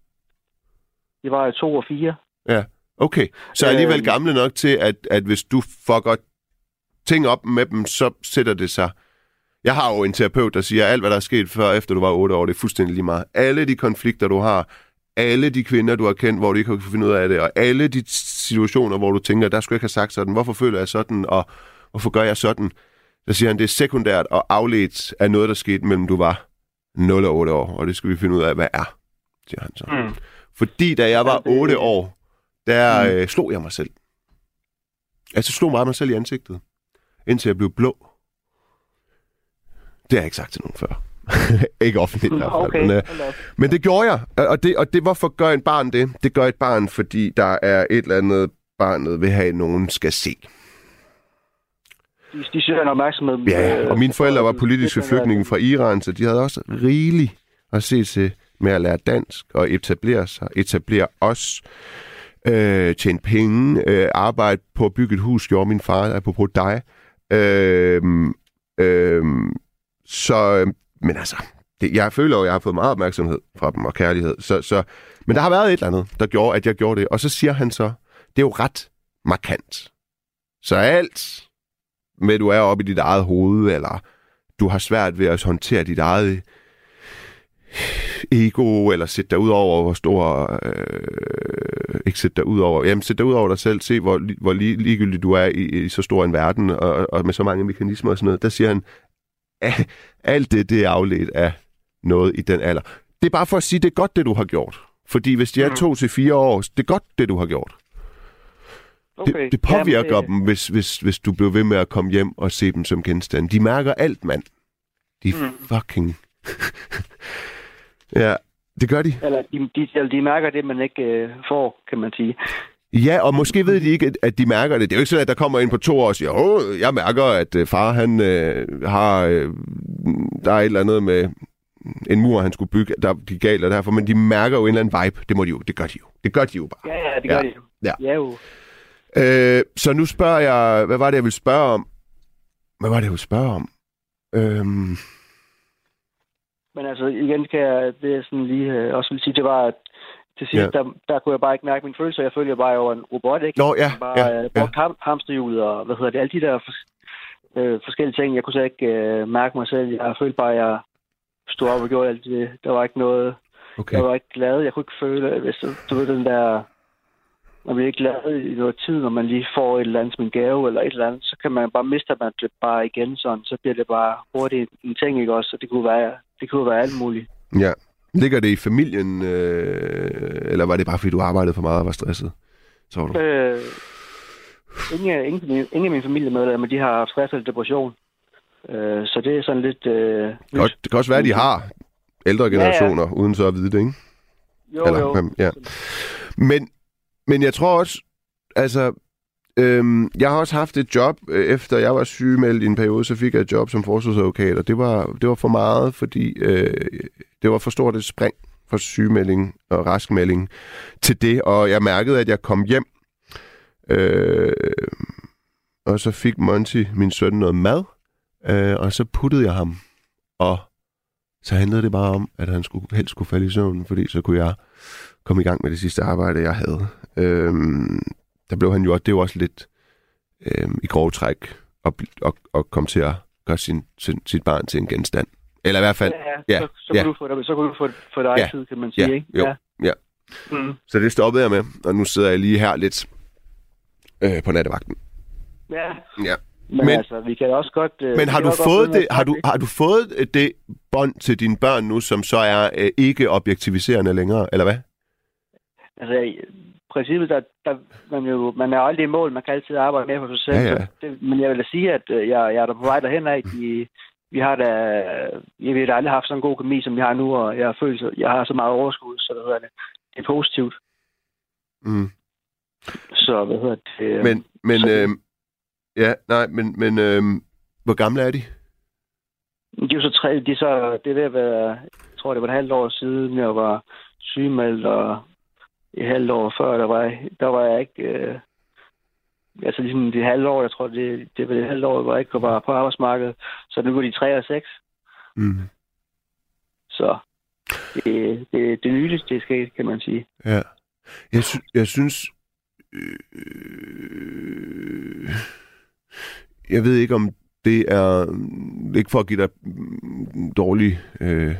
de var jo to og fire. Ja, okay. Så er alligevel øh, gamle nok til, at, at hvis du fucker ting op med dem, så sætter det sig... Jeg har jo en terapeut, der siger, at alt, hvad der er sket før efter du var otte år, det er fuldstændig lige meget. Alle de konflikter, du har, alle de kvinder, du har kendt, hvor du ikke har kunnet finde ud af det, og alle de situationer, hvor du tænker, der skulle jeg ikke have sagt sådan, hvorfor føler jeg sådan, og hvorfor gør jeg sådan? Der siger han, det er sekundært og afledt af noget, der skete mellem du var nul og otte år, og det skal vi finde ud af, hvad er, siger han så. Mm. Fordi da jeg var otte år, der mm. øh, slog jeg mig selv. Altså slog meget mig selv i ansigtet, indtil jeg blev blå. Det har jeg ikke sagt til nogen før. Ikke offentligt i hvert fald. Okay. Men, uh, men det gjorde jeg. Og, det, og det, hvorfor gør en barn det? Det gør et barn, fordi der er et eller andet, barnet vil have, nogen skal se. De, de søger en opmærksomhed. Ja, og mine forældre var politiske flygtninge fra Iran, så de havde også rigeligt at se til med at lære dansk og etablere sig. Etablere os. Øh, tjene penge. Øh, arbejde på at bygge et hus, gjorde min far, apropos dig. Øh... Øhm, så, men altså, det, jeg føler jo, at jeg har fået meget opmærksomhed fra dem og kærlighed. Så, så, men der har været et eller andet, der gjorde, at jeg gjorde det. Og så siger han så, det er jo ret markant. Så alt med, du er oppe i dit eget hoved, eller du har svært ved at håndtere dit eget ego, eller sætte dig ud over, hvor stor... Øh, ikke sætte dig ud over... Jamen, sætte dig ud over dig selv. Se, hvor, hvor lig, ligegyldigt du er i, i så stor en verden, og, og med så mange mekanismer og sådan noget. Der siger han, alt det, det er afledt af noget i den alder. Det er bare for at sige, det er godt, det du har gjort. Fordi hvis de er mm. to til fire år, det er godt, det du har gjort. Okay. Det, det påvirker Jamen, det... dem, hvis, hvis, hvis du bliver ved med at komme hjem og se dem som genstand. De mærker alt, mand. De mm. fucking... Ja, det gør de. Eller de, de, eller de mærker det, man ikke øh, får, kan man sige. Ja, og måske ved de ikke, at de mærker det. Det er jo ikke sådan, at der kommer ind på to år og siger, åh, jeg mærker, at far, han øh, har... Øh, der er et eller andet med en mur, han skulle bygge, der gik galt og derfor, men de mærker jo en eller anden vibe. Det må de jo. Det gør de jo. Det gør de jo bare. Ja, ja det gør ja. de jo. Ja. Ja, jo. Øh, så nu spørger jeg... Hvad var det, jeg ville spørge om? Hvad var det, jeg ville spørge om? Øhm... Men altså, igen kan jeg det sådan lige øh, også vil sige, det var, at til sidst, ja. der, der kunne jeg bare ikke mærke mine følelser. Jeg følte, jeg bare over en robot, ikke? Nå, ja, bare, ja, øh, brugte ja. hamsterhjulet og, hvad hedder det, alle de der for, øh, forskellige ting. Jeg kunne så ikke øh, mærke mig selv. Jeg følte bare, at jeg stod op og gjorde alt det. Der var ikke noget... Okay. Jeg var ikke glad. Jeg kunne ikke føle... Hvis, du ved, den der... Man bliver ikke glad i noget tid, når man lige får et eller andet som en gave eller et eller andet, så kan man bare miste man det bare igen sådan. Så bliver det bare hurtigt en ting, ikke også? Så det kunne være... Det kunne være alt muligt. Ja. Ligger det i familien, øh, eller var det bare, fordi du arbejdede for meget og var stresset? Tror du? Øh, ingen, ingen, ingen af mine familiemedlemmer, de har stress eller depression. Øh, så det er sådan lidt... Øh, godt, det kan også være, at de har ældre generationer, ja, ja. uden så at vide det, ikke? Jo, eller, jo. Ja. Men, men jeg tror også, altså... Jeg har også haft et job, efter jeg var sygemeldt i en periode, så fik jeg et job som forsvarsadvokat, og det var, det var for meget, fordi øh, det var for stort et spring fra sygemelding og raskmelding til det, og jeg mærkede, at jeg kom hjem, øh, og så fik Monty, min søn, noget mad, øh, og så puttede jeg ham og så handlede det bare om, at han skulle, helst skulle falde i søvn, fordi så kunne jeg komme i gang med det sidste arbejde, jeg havde. Øhm, der blev han jo også, det var også lidt øhm, i grove træk at, at, at komme til at gøre sin, sin, sit barn til en genstand. Eller i hvert fald... Ja, ja. Så, så, ja. Kunne du få dig, så kunne du få, få dig ja. tid, kan man sige, ja. Ikke? Jo. Ja, ja. Mm. Så det stoppede jeg med, og nu sidder jeg lige her lidt øh, på nattevagten. Ja. Ja. Men, men altså, vi kan også godt... Øh, men har du, fået det, har, du, har du fået det bånd til dine børn nu, som så er øh, ikke objektiviserende længere, eller hvad? Altså, i princippet, der, der, man, jo, man er aldrig i mål. Man kan altid arbejde med for sig selv. Ja, ja. Det, men jeg vil da sige, at øh, jeg, jeg er der på vej derhen af. De, vi har da... Jeg ved, der aldrig har haft sådan en god kemi, som vi har nu, og jeg har følt, at jeg har så meget overskud, så det, det er positivt. Mm. Så, hvad hedder det? Øh, men... men så, øh, Ja, nej, men, men øhm, hvor gamle er de? De er så tre, de er så, det er ved at være, jeg tror det var et halvt år siden, jeg var sygemeldt, og et halvt år før, der var jeg, der var jeg ikke, øh, altså ligesom det halvt år, jeg tror det, det var det halvt år, hvor jeg ikke var på arbejdsmarkedet, så nu går de tre og seks. Mm. Så det, det, det nyligste, det skete, kan man sige. Ja, jeg, sy- jeg synes, øh, øh, jeg ved ikke, om det er... Ikke for at give dig dårlige øh,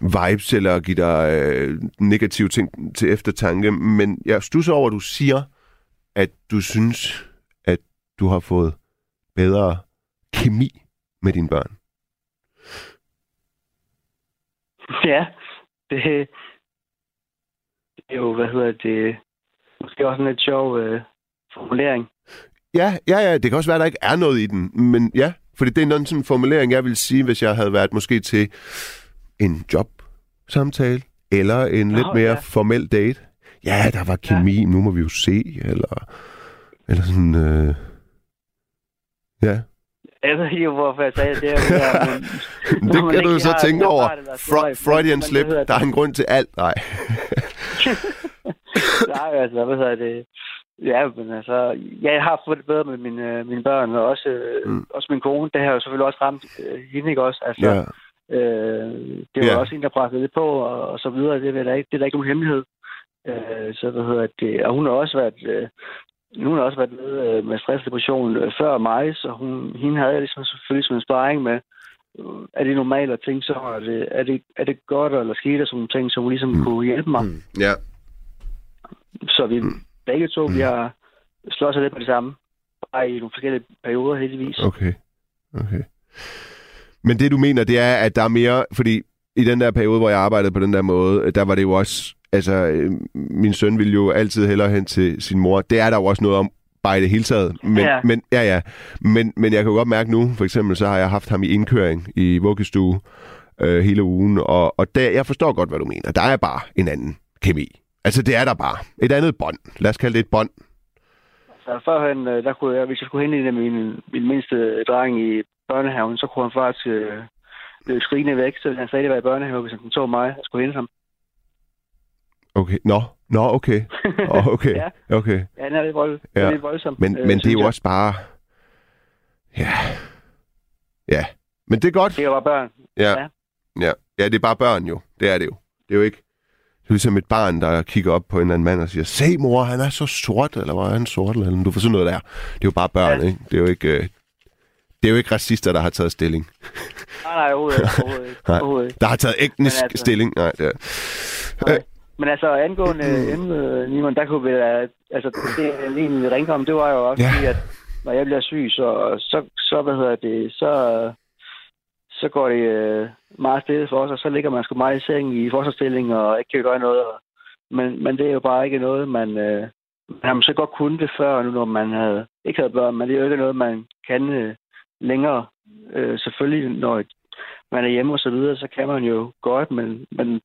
vibes, eller at give dig øh, negative ting til eftertanke, men jeg stusser over, at du siger, at du synes, at du har fået bedre kemi med dine børn. Ja, det, det er jo, hvad hedder det... Måske også en lidt sjov øh, formulering. Ja, ja, ja, det kan også være, at der ikke er noget i den, men ja, fordi det er en sådan en formulering, jeg ville sige, hvis jeg havde været måske til en jobsamtale, eller en Nå, lidt mere ja. formel date. Ja, der var kemi, ja. Nu må vi jo se, eller, eller sådan, øh... ja. Jeg ved ikke, hvorfor jeg sagde det her, men... det kan du jo så tænke over. Fre- Freudian slip, der er en grund til alt, nej. Nej, altså, hvad hedder det... Ja, men altså, jeg har fået det bedre med mine, mine børn, og også, mm. også min kone. Det har jo selvfølgelig også ramt hende, ikke også? Altså, yeah. øh, det var yeah. også en, der pressede lidt på, og, og så videre. Det er der ikke, det er der ikke nogen hemmelighed. Øh, så hvad hedder det? Og hun har også været, øh, hun har også været med, med stressdepression før mig, så hun, hende havde jeg ligesom, selvfølgelig som en sparring med, er det normalt at tænke så? Er det, er det, er det godt, eller skete der sådan nogle ting, som hun ligesom mm. kunne hjælpe mig? Ja. Mm. Yeah. Så vi... Mm. Begge to, mm. vi har slået sig lidt på det samme. Bare i nogle forskellige perioder, heldigvis. Okay, okay. Men det, du mener, det er, at der er mere... Fordi i den der periode, hvor jeg arbejdede på den der måde, der var det jo også... Altså, min søn ville jo altid hellere hen til sin mor. Det er der jo også noget om, bare i det hele taget. Men ja, men, ja, ja. Men, men jeg kan jo godt mærke nu, for eksempel, så har jeg haft ham i indkøring i vuggestue øh, hele ugen. Og, og der, jeg forstår godt, hvad du mener. Der er bare en anden kemi. Altså, det er der bare. Et andet bånd. Lad os kalde det et bånd. Altså, førhen, der kunne jeg, hvis jeg skulle hente min, min mindste dreng i børnehaven, så kunne han faktisk øh, løbe skrigende væk, så han stadig var i børnehaven, hvis han tog mig og skulle hente ham. Okay. Nå. Nå, okay. Oh, okay. ja. okay. Ja, han er lidt, vold, ja. er lidt voldsom. Men, øh, men det er jo jeg. også bare... Ja. Ja. Men det er godt. Det er jo bare børn. Ja. Ja. Ja. Ja, det er bare børn jo. Det er det jo. Det er jo ikke... Det er ligesom et barn, der kigger op på en eller anden mand og siger, se mor, han er så sort, eller var han sort, eller du får sådan noget der. Det er jo bare børn, ja. ikke? Det er jo ikke, øh... det er jo ikke racister, der har taget stilling. Nej, nej, overhovedet ikke. Der har taget etnisk altså... stilling, nej. Det er... nej. Øh. Men altså, angående emnet, Nima, der kunne vi da, altså det, jeg egentlig ringte om, det var jo også, ja. at når jeg bliver syg, så, så, så hvad hedder det, så... så går det øh, meget stille for os, og så ligger man sgu meget i seng i forsvarsstilling, og ikke kan gøre noget. Men, men det er jo bare ikke noget, man... Øh, man har så godt kunnet det før, nu, når man havde, ikke havde børn, men det er jo ikke noget, man kan øh, længere. Øh, selvfølgelig, når man er hjemme og så videre, så kan man jo godt, men, men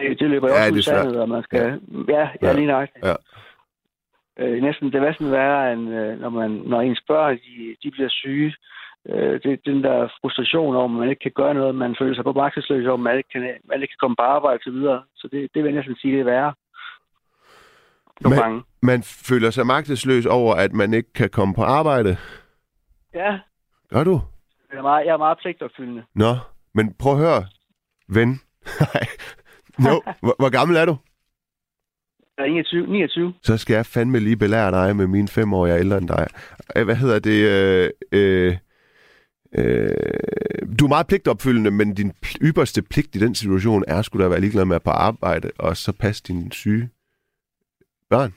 det, det løber jo ja, også ud sandet, og man skal... Ja, ja, ja. lige nøjagtigt. Ja. Øh, næsten det værste værre, end øh, når, man, når ens børn, de, de bliver syge, det er den der frustration over, at man ikke kan gøre noget, man føler sig på magtesløs over, man ikke kan, man ikke kan komme på arbejde og så videre. Så det, det vil jeg næsten sige, det er værre. Man, man føler sig magtesløs over, at man ikke kan komme på arbejde? Ja. Gør du? Jeg er meget, jeg er meget pligtopfyldende. Nå, Men prøv at høre, ven. no. hvor, hvor gammel er du? Jeg er niogtyve. Så skal jeg fandme lige belære dig med mine fem år, jeg er ældre end dig. Hvad hedder det? Øh, øh, øh, du er meget pligtopfyldende, men din ypperste pligt i den situation er sgu da at være ligeglad med at på arbejde, og så passe dine syge børn.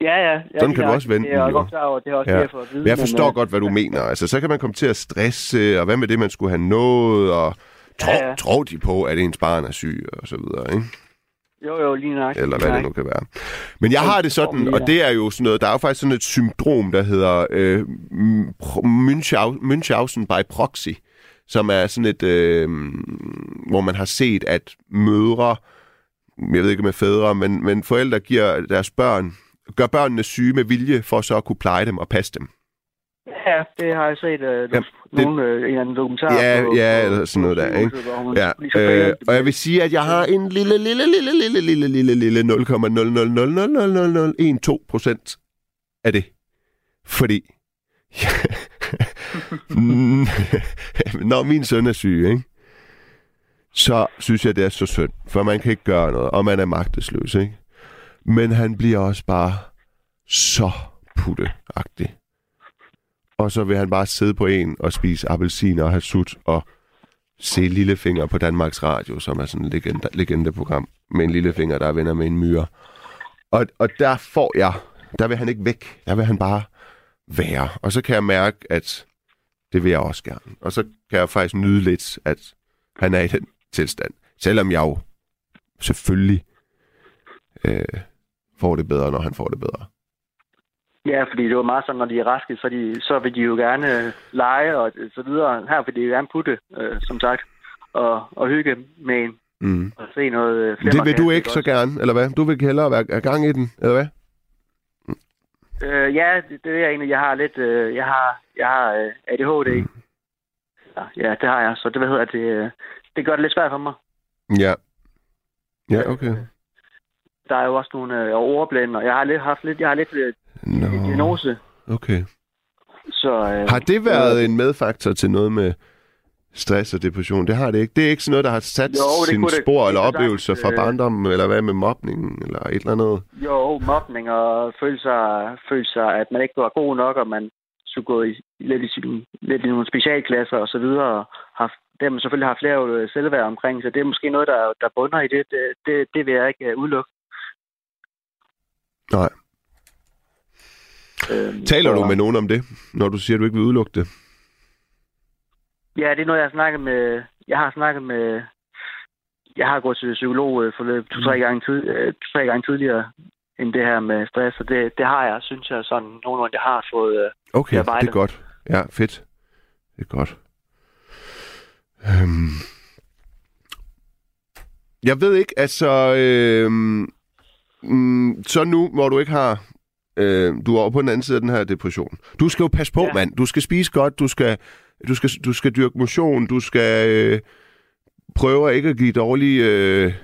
Ja, ja. Sådan kan du også vende. Det er jeg godt klar over. Det er også derfor at vide. Men jeg forstår godt, hvad du mener. Altså, så kan man komme til at stresse, og hvad med det, man skulle have nået, og tror, tror de på, at ens barn er syg, og så videre, ikke? Jo, jo, lige nok. Eller hvad det nu kan være. Men jeg har det sådan, og det er jo sådan noget, der er jo faktisk sådan et syndrom, der hedder øh, Münchhausen by proxy, som er sådan et, øh, hvor man har set, at mødre, jeg ved ikke med fædre, men, men forældre giver deres børn, gør børnene syge med vilje, for så at kunne pleje dem og passe dem. Ja, det har jeg set øh, ja, nogle det, øh, en eller anden dokumentar. Ja, på, ja, eller sådan noget der, ikke? Ja, øh, og jeg vil sige, at jeg har en lille, lille, lille, lille, lille, lille, lille nul komma nul nul nul nul nul nul en to procent af det. Fordi når min søn er syg, ikke? Så synes jeg, det er så synd. For man kan ikke gøre noget, og man er magtesløs, ikke? Men han bliver også bare så putteagtig. Og så vil han bare sidde på en og spise appelsiner og have sut og se lillefinger på Danmarks Radio, som er sådan et legende, legendeprogram med en lillefinger, der vender med en myre. Og, og der får jeg, der vil han ikke væk, der vil han bare være. Og så kan jeg mærke, at det vil jeg også gerne. Og så kan jeg faktisk nyde lidt, at han er i den tilstand. Selvom jeg jo selvfølgelig øh, får det bedre, når han får det bedre. Ja, fordi det var meget sådan, når de er raske, så, de, så vil de jo gerne lege og så videre. Her vil de jo gerne putte, øh, som sagt, og, og hygge med en mm. og se noget øh, flere. Det vil du ikke også så gerne, eller hvad? Du vil hellere være gang i den, eller hvad? Øh, ja, det, det er jeg egentlig. Jeg har lidt, øh, jeg har, jeg har øh, A D H D. Mm. Ja, det har jeg, så det, hvad hedder det, øh, det gør det lidt svært for mig. Ja. Ja, okay. Der er jo også nogle øh, overblænder. Jeg har lidt haft lidt, jeg har lidt øh, no. diagnose. Okay. Så, øh, har det været øh, en medfaktor til noget med stress og depression? Det har det ikke. Det er ikke sådan noget, der har sat jo, sine spor det, eller det, oplevelser der, fra barndommen, eller hvad med mobningen, eller et eller andet? Jo, mobning og følelser, at man ikke var god nok, og man skulle gå i, lidt, i, lidt i nogle specialklasser og så videre, og haft det har man selvfølgelig haft flere selvværd omkring, så det er måske noget, der, der bunder i det. Det, det. det vil jeg ikke udelukke. Nej. Øhm, Taler du med nogen om det, når du siger, at du ikke vil udelukke det? Ja, det er noget, jeg har snakket med. Jeg har snakket med... Jeg har gået til psykolog forløb tre gange, tid, tre gange tidligere end det her med stress, og det, det har jeg, synes jeg, sådan nogenlunde, jeg har fået... Okay, arbejde. Det er godt. Ja, fedt. Det er godt. Øhm. Jeg ved ikke, altså... Øhm... Mm, så nu, hvor du ikke har... Øh, du er over på den anden side af den her depression. Du skal jo passe på, ja. mand. Du skal spise godt, du skal, du skal, du skal dyrke motion, du skal øh, prøve ikke at give dårlige øh,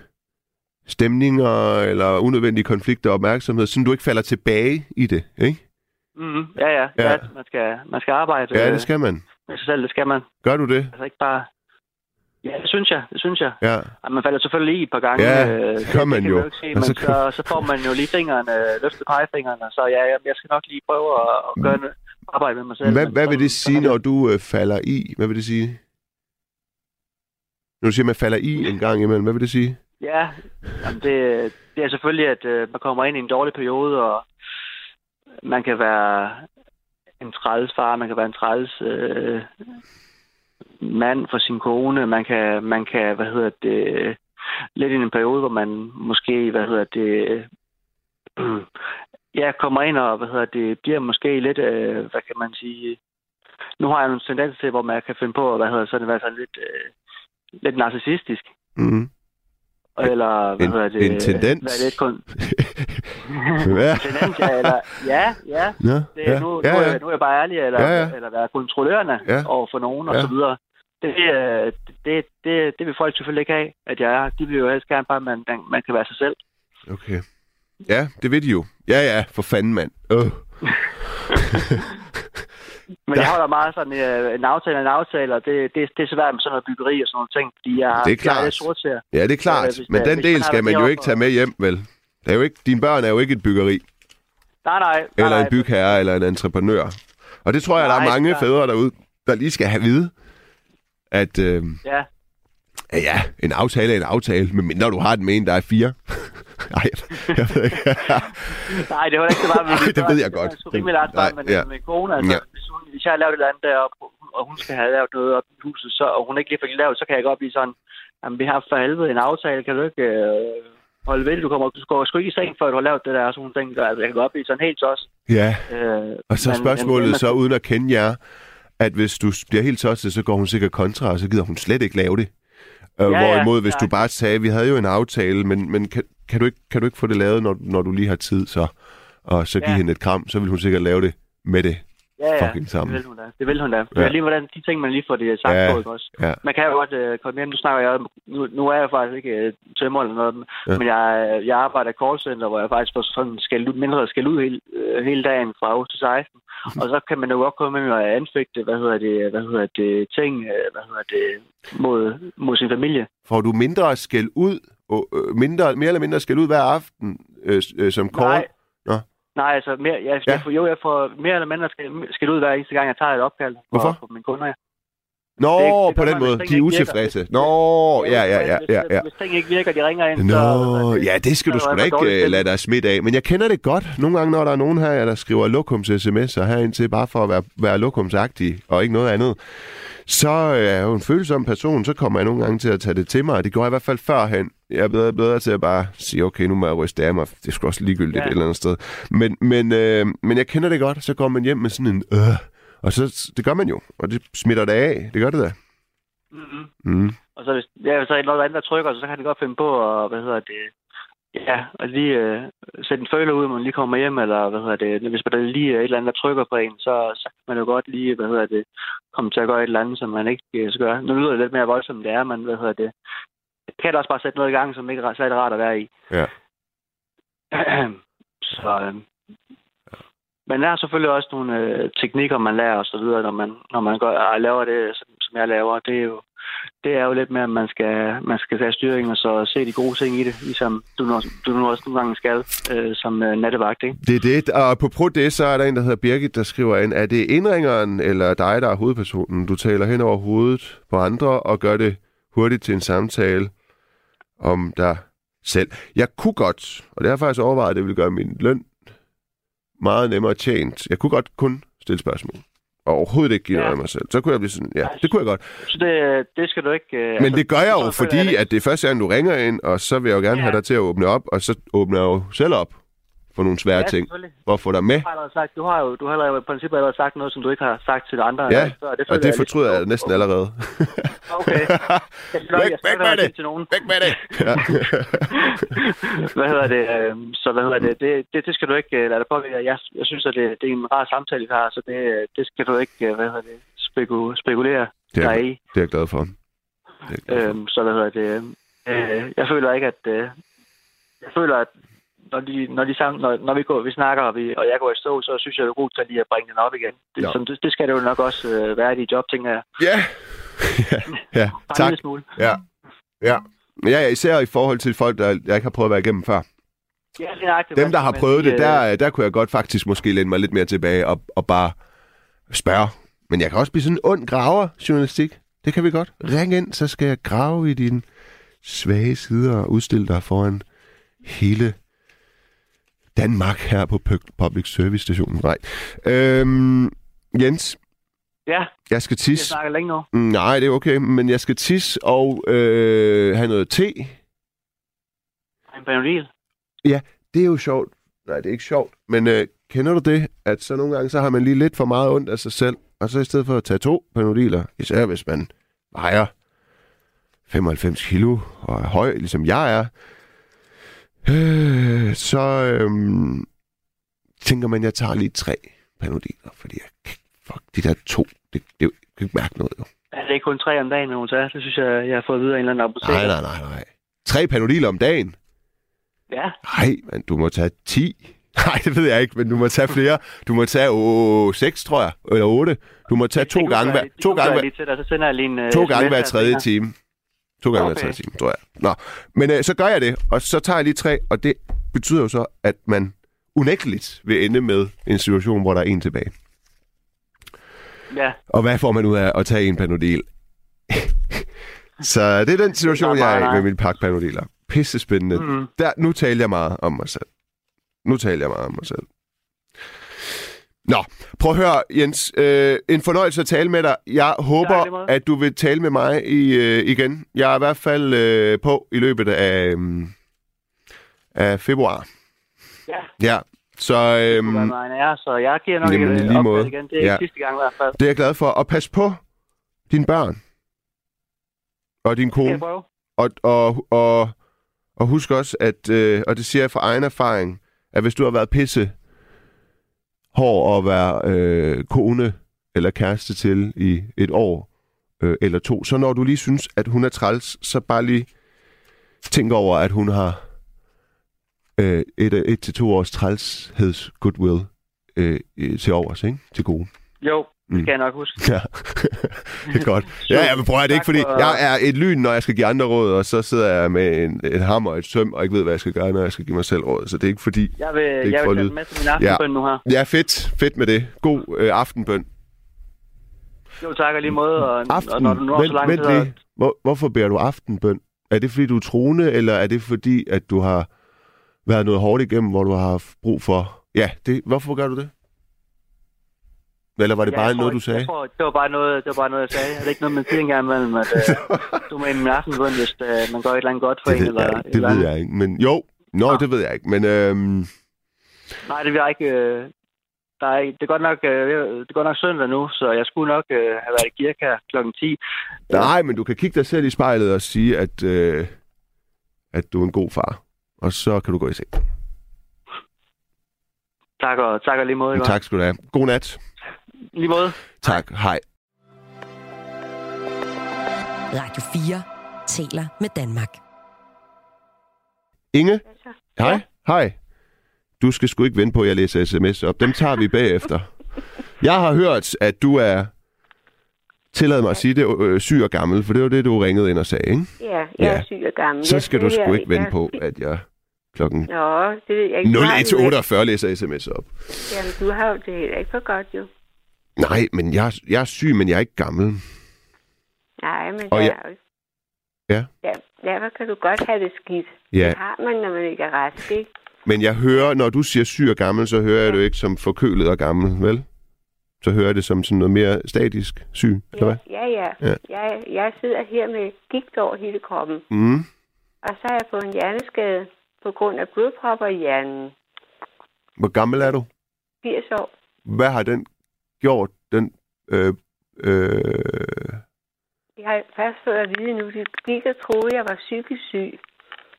stemninger eller unødvendige konflikter og opmærksomhed, så du ikke falder tilbage i det, ikke? Mm-hmm. Ja, ja. ja. ja man, skal, man skal arbejde. Ja, det skal man. Med sig selv, det skal man. Gør du det? Altså ikke bare... Ja, det synes jeg, det synes jeg. Ja. Man falder selvfølgelig i et par gange. Ja, øh, det kan man det kan jo. Man se, men altså, så, så får man jo lige fingrene, løftet pegefingrene, så ja, jeg skal nok lige prøve at, at gøre noget arbejde med mig selv. Hvad, hvad vil det sige, når du øh, falder i? Hvad vil det sige? Når du siger, man falder i en gang imellem, hvad vil det sige? Ja, jamen det, det er selvfølgelig, at øh, man kommer ind i en dårlig periode, og man kan være en træls far, man kan være en træls... Øh, mand for sin kone, man kan, man kan, hvad hedder det, lidt i en periode, hvor man måske, hvad hedder det, ja, kommer ind og, hvad hedder det, bliver måske lidt, hvad kan man sige, nu har jeg nogle tendenser til, hvor man kan finde på, hvad hedder sådan, hvad sådan lidt, lidt narcissistisk. Mm-hmm. Eller, hvad en, hedder det? En tendens? Lidt kun... en tendens, ja, eller... Ja, ja. Nå, det, ja, nu, ja, nu, ja. Jeg, nu er jeg bare ærlig, eller, ja, ja. eller være kontrollerende ja. over for nogen, og ja. så videre. Det, det, det, det vil folk selvfølgelig ikke have, at jeg er. De vil jo helst gerne bare, at man, man kan være sig selv. Okay. Ja, det ved de jo. Ja, ja, for fanden, mand. Øh. Men jeg holder meget sådan øh, en aftale en aftale, og det, det, det er svært med sådan noget byggeri og sådan nogle ting, fordi jeg det er klart. Jeg er sort til. Ja, det er klart. Så, men jeg, den del skal man jo ikke tage med hjem, vel? Det er jo ikke, dine børn er jo ikke et byggeri. Nej, nej. nej eller en bygherre, nej. Eller en entreprenør. Og det tror jeg, nej, der er mange nej. fædre derude, der lige skal have vide, at... Øh, ja. Ja, en aftale er en aftale, medmindre du har den med en, der er fire. Nej, jeg ved ikke. Nej, det var ikke så meget. Ej, det ved jeg godt. Det var sgu rimelig langt, men ja. Med corona, altså, ja. hvis, hun, hvis jeg har lavet et eller andet deroppe, og hun skal have lavet noget op i huset, så, og hun ikke lige fik lavet, så kan jeg godt blive sådan, jamen, vi har for helvede en aftale, kan du ikke øh, holde ved, du kommer du går sgu ikke i seng, før du har lavet det der, og sådan nogle ting, jeg kan godt blive sådan helt tosset. Ja, øh, og så men, spørgsmålet jamen, så, uden at kende jer, at hvis du bliver helt tosset, så går hun sikkert kontra, og så gider hun slet ikke lave det. Ja, Hvorimod, ja, hvis ja. du bare sagde, vi havde jo en aftale, men, men kan, kan, du ikke, kan du ikke få det lavet, når, når du lige har tid, så, og så give ja. hende et kram, så vil hun sikkert lave det med det ja, ja. fucking sammen. Det vil hun da. Det vil hun da. Ja. Det er lige hvordan de ting, man lige får det sagt ja. på, også. Ja. Man kan jo godt uh, komme hjem, nu snakker jeg nu, nu er jeg faktisk ikke uh, tømmer eller noget, ja. men jeg, jeg arbejder i callcenter, hvor jeg faktisk sådan skal ud, mindre skal ud hele, uh, hele dagen fra otte til seksten. Og så kan man jo godt komme med og anfægte, hvad hedder det, hvad hedder det, ting, hvad hedder det, mod, mod sin familie. Får du mindre skæld ud, og, mindre, mere eller mindre skæld ud hver aften, øh, øh, som kort? Nej, Nå? Nej altså, mere, jeg, ja. jeg får, jo, jeg får mere eller mindre skæld ud hver eneste gang, jeg tager et opkald for mine kunder. Ja. Nå, det, det, det på den måde. De er utilfredse. Nå, ja, ja, ja, ja, ja. Hvis ting ikke virker, de ringer ind. Nå, så, ja, det skal så, du sgu da ikke lade dig smitte af. Men jeg kender det godt. Nogle gange, når der er nogen her, der skriver lokums-sms'er herind til, bare for at være, være lokumsagtig og ikke noget andet, så er jeg jo en følsom person, så kommer jeg nogle gange til at tage det til mig. Det går i hvert fald førhen. Jeg er bedre, bedre til at bare sige, okay, nu må jeg ryste af mig. Det er sgu også ligegyldigt ja. et eller andet sted. Men, men, øh, men jeg kender det godt. Så går man hjem med sådan en... Øh, Og så, det gør man jo, og det smitter det af. Det gør det da. Mm-hmm. Mm. Og så hvis ja, så er noget andet, der trykker, så kan det godt finde på, og, hvad hedder det, ja, og lige øh, sætte en føler ud, når man lige kommer hjem, eller hvad hedder det, hvis man lige er et eller andet, der trykker på en, så, så kan man jo godt lige, hvad hedder det, komme til at gøre et eller andet, som man ikke skal gøre. Nu lyder det lidt mere voldsomt, det er, men hvad hedder det, det kan da også bare sætte noget i gang, som ikke er særlig rart at være i. Ja. så... Øh, Men der er selvfølgelig også nogle øh, teknikker, man lærer og så videre, når man, når man gør, laver det, som, som jeg laver. Det er, jo, det er jo lidt mere, at man skal, man skal tage styring og så se de gode ting i det, ligesom du nu, du nu også nogle gange skal øh, som øh, nattevagt, ikke? Det er det, og på pro det, så er der en, der hedder Birgit, der skriver ind, er det indringeren eller dig, der er hovedpersonen? Du taler hen over hovedet på andre og gør det hurtigt til en samtale om dig selv. Jeg kunne godt, og det har faktisk overvejet, at det ville gøre min løn meget nemmere tjent. Jeg kunne godt kun stille spørgsmål. Og overhovedet ikke give ja. noget af mig selv. Så kunne jeg blive sådan, ja, det kunne jeg godt. Så det, det skal du ikke... Uh, Men altså, det gør jeg jo, fordi jeg at det er første gang, du ringer ind, og så vil jeg jo gerne ja. have dig til at åbne op, og så åbner jeg jo selv op for nogle svære ja, ting. Hvor få dig med? Du har, sagt, du har jo du har jo i princippet allerede sagt noget, som du ikke har sagt til andre. Ja, og det, og det jeg fortryder jeg, jeg næsten allerede. Okay. Væk, væk med det! Væk med det! Hvad hedder det? Så hvad hedder det? Det, det? det skal du ikke lade dig påvirke. Jeg, jeg synes, at det, det er en rar samtale, vi har, så det, det skal du ikke hvad hedder det, spekul- spekulere det er, dig i. Det er jeg glad for. Jeg glad for. Øhm, så hvad hedder det? Øh, jeg føler ikke, at... Øh, jeg føler, at Når, de, når, de sammen, når, når vi går, vi snakker, og, vi, og jeg går i stå, så synes jeg, det er godt at lige at bringe den op igen. Det, ja. som, det, det skal det jo nok også øh, være i de job, tænker jeg. Ja, ja, ja. tak. Ja. Ja. Ja, ja, især i forhold til folk, der jeg ikke har prøvet at være igennem før. Ja, det er rigtigt. Dem, der har prøvet men, det, der, der kunne jeg godt faktisk måske læne mig lidt mere tilbage og, og bare spørge. Men jeg kan også blive sådan en ond graver-journalistik. Det kan vi godt. Ring ind, så skal jeg grave i dine svage sider og udstille dig foran hele Danmark her på Public Service-stationen. Nej. Øhm, Jens? Ja? Jeg skal tisse. Jeg snakker længe nu. Nej, det er okay, men jeg skal tisse og øh, have noget te. En panodil? Ja, det er jo sjovt. Nej, det er ikke sjovt. Men øh, kender du det, at så nogle gange så har man lige lidt for meget ondt af sig selv, og så i stedet for at tage to panodiler, især hvis man vejer femoghalvfems kilo og er høj, ligesom jeg er, Øh, så øhm, tænker man, at jeg tager lige tre panodiler, fordi jeg, fuck, de der to, det, det kan ikke mærke noget. Jo. Ja, det er ikke kun tre om dagen, når hun tager. Det synes jeg, jeg har fået videre en eller anden apotek. Nej, nej, nej, nej. Tre panodiler om dagen? Ja. Nej, men du må tage ti. Nej, det ved jeg ikke, men du må tage flere. Du må tage åh, seks, tror jeg, eller otte. Du må tage to det, det gange hver... Det, det to gange hver... Til dig, så sender jeg lige en, to uh, gange hver tredje time. To gange okay. hver tredje time, tror jeg. Nå, men øh, så gør jeg det, og så tager jeg lige tre, og det betyder jo så, at man unægteligt vil ende med en situation, hvor der er en tilbage. Ja. Og hvad får man ud af at tage en Panodil? Så det er den situation, jeg er i med mine pakpanodiler. Pissespændende. Mm-hmm. Der, nu taler jeg meget om mig selv. Nu taler jeg meget om mig selv. Nå, prøv at høre, Jens. Øh, en fornøjelse at tale med dig. Jeg håber, at du vil tale med mig i, øh, igen. Jeg er i hvert fald øh, på i løbet af, øh, af februar. Ja. Ja. Så, øhm, det er, så jeg giver nok jamen, et opgave igen. Det er ja. sidste gang i hvert fald. Det er jeg glad for. Og pas på dine børn. Og din kone. Og, og, og, og husk også, at, øh, og det siger jeg fra egen erfaring, at hvis du har været pisse hård at være øh, kone eller kæreste til i et år øh, eller to, så når du lige synes, at hun er træls, så bare lige tænk over, at hun har øh, et, et til to års trælsheds goodwill øh, til overs, ikke? Til gode. Jo. Mm. Det kan jeg nok huske. Ja, det er godt. Ja, jeg vil prøve det ikke, fordi jeg er et lyn, når jeg skal give andre råd, og så sidder jeg med en, en hammer og et søm, og ikke ved, hvad jeg skal gøre, når jeg skal give mig selv råd. Så det er ikke fordi... Jeg vil, jeg vil tage den med til min aftenbøn ja. nu her. Ja, fedt. Fedt med det. God øh, aftenbøn. Jo, tak og lige måde. Og, aften? Og når du når vent, så lang tid lige. Hvor, hvorfor beder du aftenbøn? Er det, fordi du er troende, eller er det, fordi at du har været noget hårdt igennem, hvor du har haft brug for... Ja, det, hvorfor gør du det? Eller var det ja, bare tror, noget, du sagde? Jeg tror, det var bare noget, det var bare noget jeg sagde. Er det ikke noget, man siger engang imellem, at øh, du med en aftenbøn, hvis øh, man gør et eller andet godt for det en? Eller, jeg, det eller ved andet. Jeg ikke, men jo. Nå, ja. det ved jeg ikke, men... Øhm... Nej, det vil jeg ikke... Øh... Der er, det er godt nok, øh, det er godt nok søndag nu, så jeg skulle nok øh, have været i kirke her klokken ti. Nej, men du kan kigge dig selv i spejlet og sige, at, øh, at du er en god far. Og så kan du gå i seng. Tak og, tak og lige måde. Tak skal du have. God nat. Lige måde. Tak. Hej. Radio fire taler med Danmark. Inge? Hej. Ja. Hej. Du skal sgu ikke vente på, at jeg læser sms op. Dem tager vi bagefter. Jeg har hørt, at du er... Tillad mig at sige det, øh, syg og gammel, for det var det, du ringede ind og sagde, ikke? Ja, jeg ja. er syg og gammel. Så skal jeg du sgu ikke vente på, at jeg... Klokken nul et otteogfyrre læser sms op. Jamen, du har jo det heller ikke for godt, jo. Nej, men jeg, jeg er syg, men jeg er ikke gammel. Nej, men og jeg er jo... Ja? Ja, derfor kan du godt have det skidt. Ja. Det har man, når man ikke er rask, ikke? Men jeg hører, når du siger syg og gammel, så hører ja. jeg det jo ikke som forkølet og gammel, vel? Så hører jeg det som sådan noget mere statisk syg, ja, eller hvad? Ja, ja. ja. Jeg, jeg sidder her med gigt over hele kroppen. Mm. Og så har jeg fået en hjerneskade på grund af blodpropper i hjernen. Hvor gammel er du? firs år. Hvad har den gjort? Den, øh, øh... Jeg har først fået at vide nu, de gik og troede, at jeg var psykisk syg.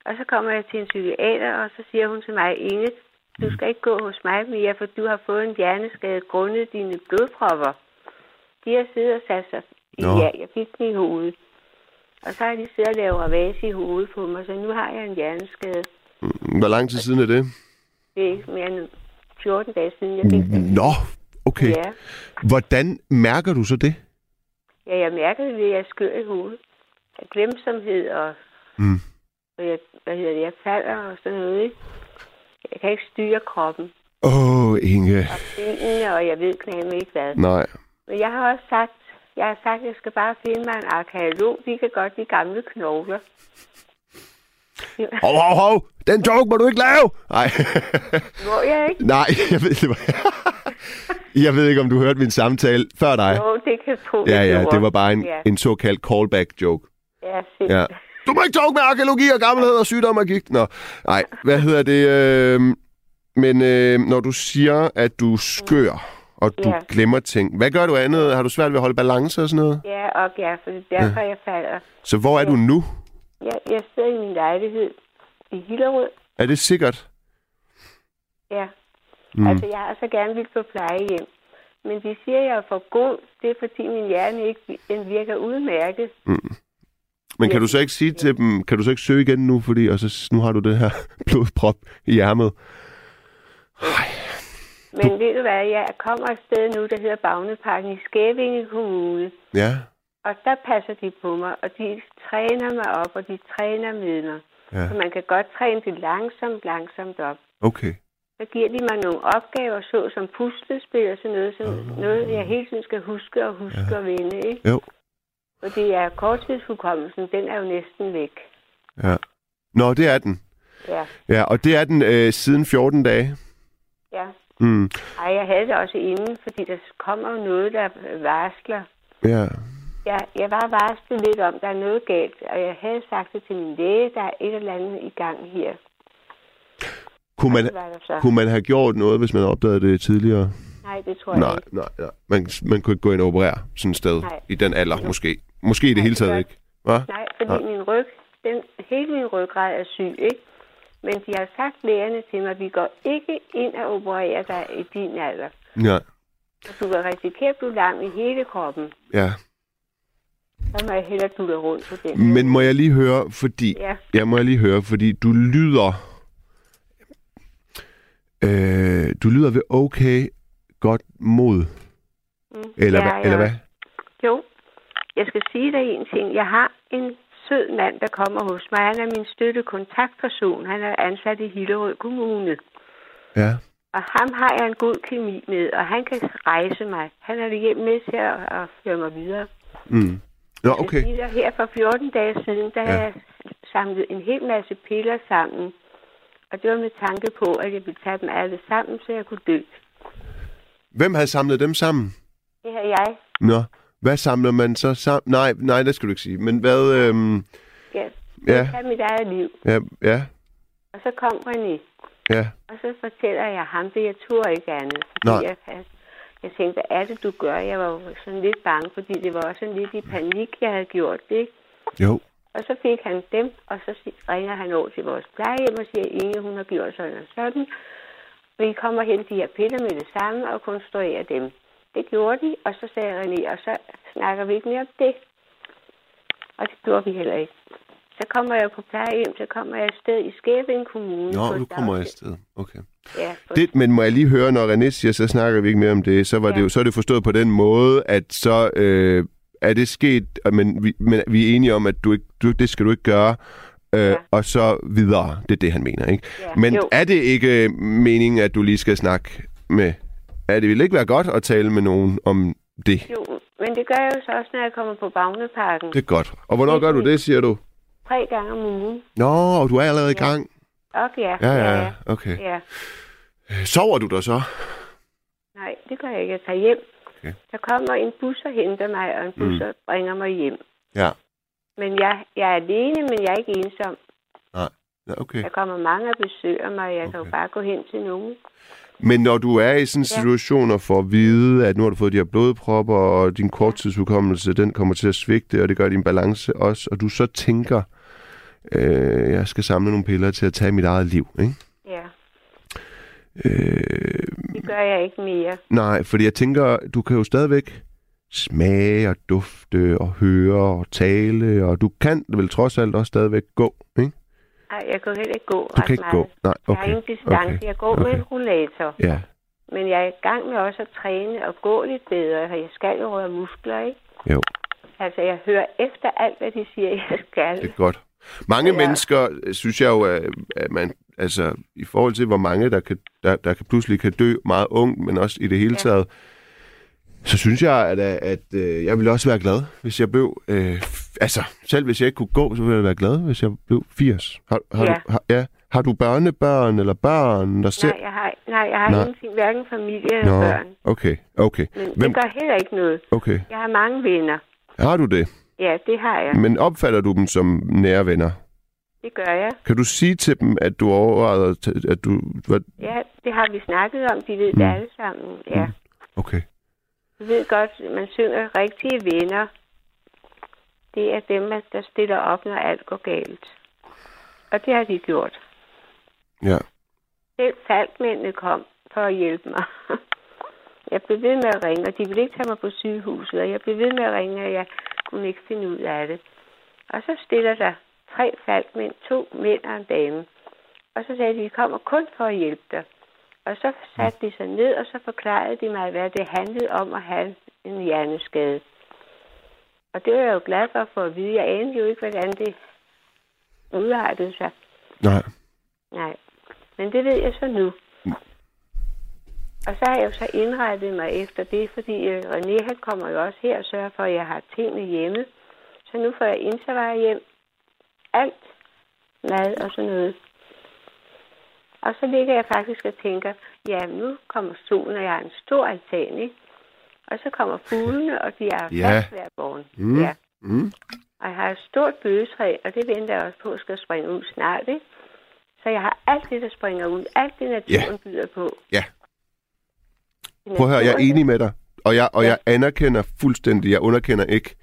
Og så kommer jeg til en psykiater, og så siger hun til mig, Inge, du skal ikke gå hos mig mere, for du har fået en hjerneskade grundet dine blodpropper. De har siddet og sat sig i ja, jeg fik den i hovedet. Og så har de siddet og lavet ravage i hovedet på mig, så nu har jeg en hjerneskade. Hvor lang tid siden er det? Det er ikke mere end fjorten dage siden, jeg fik det. Nå, okay. Ja. Hvordan mærker du så det? Ja, jeg mærker det ved, at jeg skør i hovedet. Jeg glemsomhed, og, mm. og jeg, hvad hedder det, jeg falder og sådan noget, ikke? Jeg kan ikke styre kroppen. Åh, oh, Inge. Og benene, og jeg ved knæmme ikke hvad. Nej. Men jeg har også sagt, jeg har sagt, at jeg skal bare finde mig en arkeolog. De kan godt de gamle knogler. Hov, hov, hov! Den joke må du ikke lave! Nej. Må jeg ikke? Nej, jeg ved det var... Jeg ved ikke, om du hørte min samtale før dig. Jo, det kan jeg Ja, ja, det var bare en, ja. en såkaldt callback-joke. Ja, fedt. Ja. Du må ikke joke med arkeologi og gammelhed og sygdom og gigt. Nå, nej, hvad hedder det? Øh... Men øh, når du siger, at du skør, og du ja. glemmer ting, hvad gør du andet? Har du svært ved at holde balance og sådan noget? Ja, og ja, for det er derfor, ja. jeg falder. Så hvor er ja. du nu? Jeg, jeg sidder i min lejlighed i Hillerød. Er det sikkert? Ja. Mm. Altså, jeg har så gerne vildt på plejehjem. Men de siger, at jeg er for god. Det er, fordi min hjerne ikke den virker udmærket. Mm. Men kan ja. du så ikke sige ja. til dem, kan du så ikke søge igen nu, fordi og så, nu har du det her blodprop i hjermet? Men du... ved du hvad, jeg kommer et sted nu, der hedder Bagneparken i Skævinge kommune. Ja. Og der passer de på mig, og de træner mig op, og de træner med mig. Ja. Så man kan godt træne det langsomt, langsomt op. Okay. Så giver de mig nogle opgaver, så som puslespil og sådan noget, som oh. noget, jeg hele tiden skal huske og huske ja. og vende, ikke? Jo. Fordi ja, korttidshukommelsen, den er jo næsten væk. Ja. Nå, det er den. Ja. Ja, og det er den øh, siden fjorten dage. Ja. Mm. Ej, jeg havde det også inden, fordi der kommer jo noget, der varsler. Ja. Jeg, jeg var varslet lidt om, der er noget galt, og jeg havde sagt det til min læge, der er et eller andet i gang her. Kunne man, kunne man have gjort noget, hvis man opdagede det tidligere? Nej, det tror jeg nej, ikke. Nej, nej. Man, man kunne ikke gå ind og operere sådan et sted nej. i den alder, nej. måske. Måske i det nej, hele taget det ikke. Hva? Nej, fordi nej. min ryg, den, hele min ryggrad er syg, ikke? Men de har sagt lægerne til mig, at vi går ikke ind og opererer dig i din alder. Nej. Og du kan risikere at blive lam i hele kroppen. Ja. Så må jeg hellere dulle rundt på den. Men må jeg lige høre, fordi... Ja. Jeg må lige høre, fordi du lyder... Øh, du lyder ved okay godt mod, mm. eller, ja, hva, eller hvad? Jo, jeg skal sige dig en ting. Jeg har en sød mand, der kommer hos mig. Han er min støtte kontaktperson. Han er ansat i Hillerød Kommune. Ja. Og ham har jeg en god kemi med, og han kan rejse mig. Han er hjem med til at, at føre mig videre. Mm. Nå, okay. Jeg skal sige dig, her for fjorten dage siden, der ja. har jeg samlet en hel masse piller sammen. Og det var med tanke på, at jeg ville tage dem alle sammen, så jeg kunne dø. Hvem havde samlet dem sammen? Det havde jeg. Nå, hvad samler man så sammen? Nej, nej, det skal du ikke sige. Men hvad... Øhm... Ja, jeg tager mit eget liv. Ja, ja. Og så kom René. Ja. Og så fortæller jeg ham det, jeg turde ikke andet. Fordi jeg, jeg tænkte, hvad er det, du gør? Jeg var sådan lidt bange, fordi det var også sådan lidt i panik, jeg havde gjort det, ikke? Jo. Og så fik han dem, og så ringer han over til vores plejehjem og siger, Inge, hun har gjort sådan og sådan. Vi kommer hen de her piller med det samme og konstruerer dem. Det gjorde de, og så sagde René, og så snakker vi ikke mere om det. Og det gjorde vi heller ikke. Så kommer jeg på plejehjem, så kommer jeg afsted i Skævinge Kommune. Nå, nu kommer jeg afsted. Okay. Ja, det, men må jeg lige høre, når René siger, så snakker vi ikke mere om det, så var ja. det jo, så er det forstået på den måde, at så... Øh, er det sket, men vi, men vi er enige om, at du ikke, du, det skal du ikke gøre, øh, ja. og så videre. Det er det, han mener, ikke? Ja, men jo. er det ikke meningen, at du lige skal snakke med... Er det ville ikke være godt at tale med nogen om det? Jo, men det gør jeg jo så også, når jeg kommer på Bagneparken. Det er godt. Og hvornår det gør du det, siger du? Tre gange om ugen. Nå, og du er allerede ja. i gang? Okay, ja. Ja, ja, ja. Okay. Ja. Sover du der så? Nej, det gør jeg ikke. Jeg tager hjem. Okay. Der kommer en bus og henter mig, og en bus mm. og bringer mig hjem. Ja. Men jeg, jeg er alene, men jeg er ikke ensom. Nej, ja, okay. Der kommer mange og besøger mig, og jeg okay. kan jo bare gå hen til nogen. Men når du er i sådan en situation og får at vide, at nu har du fået de her blodpropper, og din korttidshukommelse, den kommer til at svigte, og det gør din balance også, og du så tænker, øh, jeg skal samle nogle piller til at tage mit eget liv, ikke? Ja. Øh, det gør jeg ikke mere. Nej, fordi jeg tænker, du kan jo stadigvæk smage og dufte og høre og tale, og du kan vel trods alt også stadigvæk gå, ikke? Nej, jeg kan heller ikke gå. Du kan ikke meget. gå? Nej, okay. Jeg har ingen distance. Okay. Jeg går okay. med en rollator. Ja. Men jeg er i gang med også at træne og gå lidt bedre. Jeg skal jo røre muskler, ikke? Jo. Altså, jeg hører efter alt, hvad de siger, jeg skal. Det er godt. Mange ja. mennesker, synes jeg jo, at man... Altså, i forhold til, hvor mange, der, kan, der, der kan pludselig kan dø meget ung, men også i det hele taget, ja. så synes jeg, at, at, at øh, jeg ville også være glad, hvis jeg blev... Øh, f- altså, selv hvis jeg ikke kunne gå, så ville jeg være glad, hvis jeg blev firs. Har, har, ja. Du, har, ja, har du børnebørn eller børn, der ser... Nej, jeg har, nej, jeg har nej. ingenting, hverken familie eller Nå, børn. Okay, okay. Men Hvem? det gør heller ikke noget. Okay. Jeg har mange venner. Har du det? Ja, det har jeg. Men opfatter du dem som nære venner? Det gør jeg. Kan du sige til dem, at du overvejede, at du... Hvad? Ja, det har vi snakket om. De ved mm. det alle sammen, ja. Mm. Okay. Du ved godt, man synger rigtige venner. Det er dem, der stiller op, når alt går galt. Og det har de gjort. Ja. Selv falkmændene kom for at hjælpe mig. Jeg blev ved med at ringe, og de ville ikke tage mig på sygehuset. Og jeg blev ved med at ringe, og jeg kunne ikke finde ud af det. Og så stiller der... Tre falkmænd, to mænd og en dame. Og så sagde de, vi kommer kun for at hjælpe dig. Og så satte de sig ned, og så forklarede de mig, hvad det handlede om at have en hjerneskade. Og det var jeg jo glad for at få at vide. Jeg anede jo ikke, hvordan det udartede sig. Nej. Nej. Men det ved jeg så nu. Mm. Og så har jeg jo så indrettet mig efter det, fordi uh, René, han kommer jo også her og sørger for, at jeg har tingene hjemme. Så nu får jeg intervare hjem. Alt. Mad og sådan noget. Og så ligger jeg faktisk og tænker, ja, nu kommer solen, og jeg har en stor altan, ikke? Og så kommer fuglene, og de er ja. fast hver morgen. Mm. Ja. Mm. Og jeg har et stort bøgetræ, og det venter jeg også på, skal springe ud snart, ikke? Så jeg har alt det, der springer ud. Alt det, naturen ja. byder på. Ja. Prøv at høre, jeg er enig med dig. Og jeg, og ja. jeg anerkender fuldstændig, jeg underkender ikke,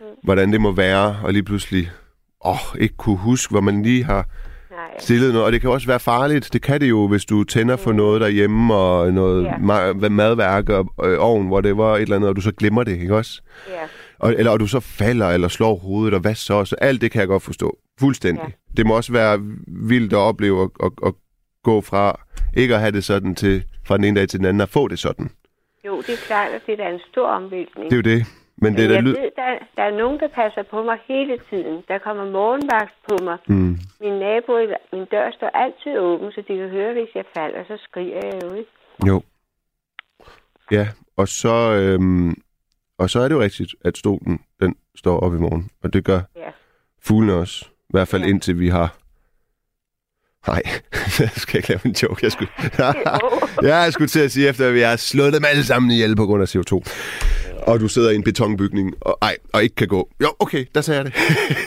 mm. hvordan det må være, og lige pludselig åh, ikke kunne huske, hvor man lige har stillet noget. Og det kan også være farligt. Det kan det jo, hvis du tænder for noget derhjemme, og noget yeah. ma- madværk og øh, ovn, hvor det var et eller andet, og du så glemmer det, ikke også? Yeah. Og, eller og du så falder, eller slår hovedet, og hvad så? Så alt det kan jeg godt forstå. Fuldstændig. Yeah. Det må også være vildt at opleve at, at, at gå fra ikke at have det sådan til, fra den ene dag til den anden, at få det sådan. Jo, det er klart, at det er en stor omvæltning. Det er jo det. Men det, der, jeg lyd... ved, der, der er nogen, der passer på mig hele tiden. Der kommer morgenvagt på mig. Mm. Min nabo, min dør står altid åben, så de kan høre, hvis jeg falder, så skriger jeg jo, ikke? Jo. Ja, og så, øhm, og så er det jo rigtigt, at stolen, den står op i morgen. Og det gør ja. fuglene også. I hvert fald ja. indtil vi har... Nej, jeg skal ikke lave en joke. Jeg skulle, ja, jeg skulle til at sige, efter at vi har slået dem alle sammen ihjel på grund af C O to. Og du sidder i en betonbygning, og, ej, og ikke kan gå. Jo, okay, der sagde jeg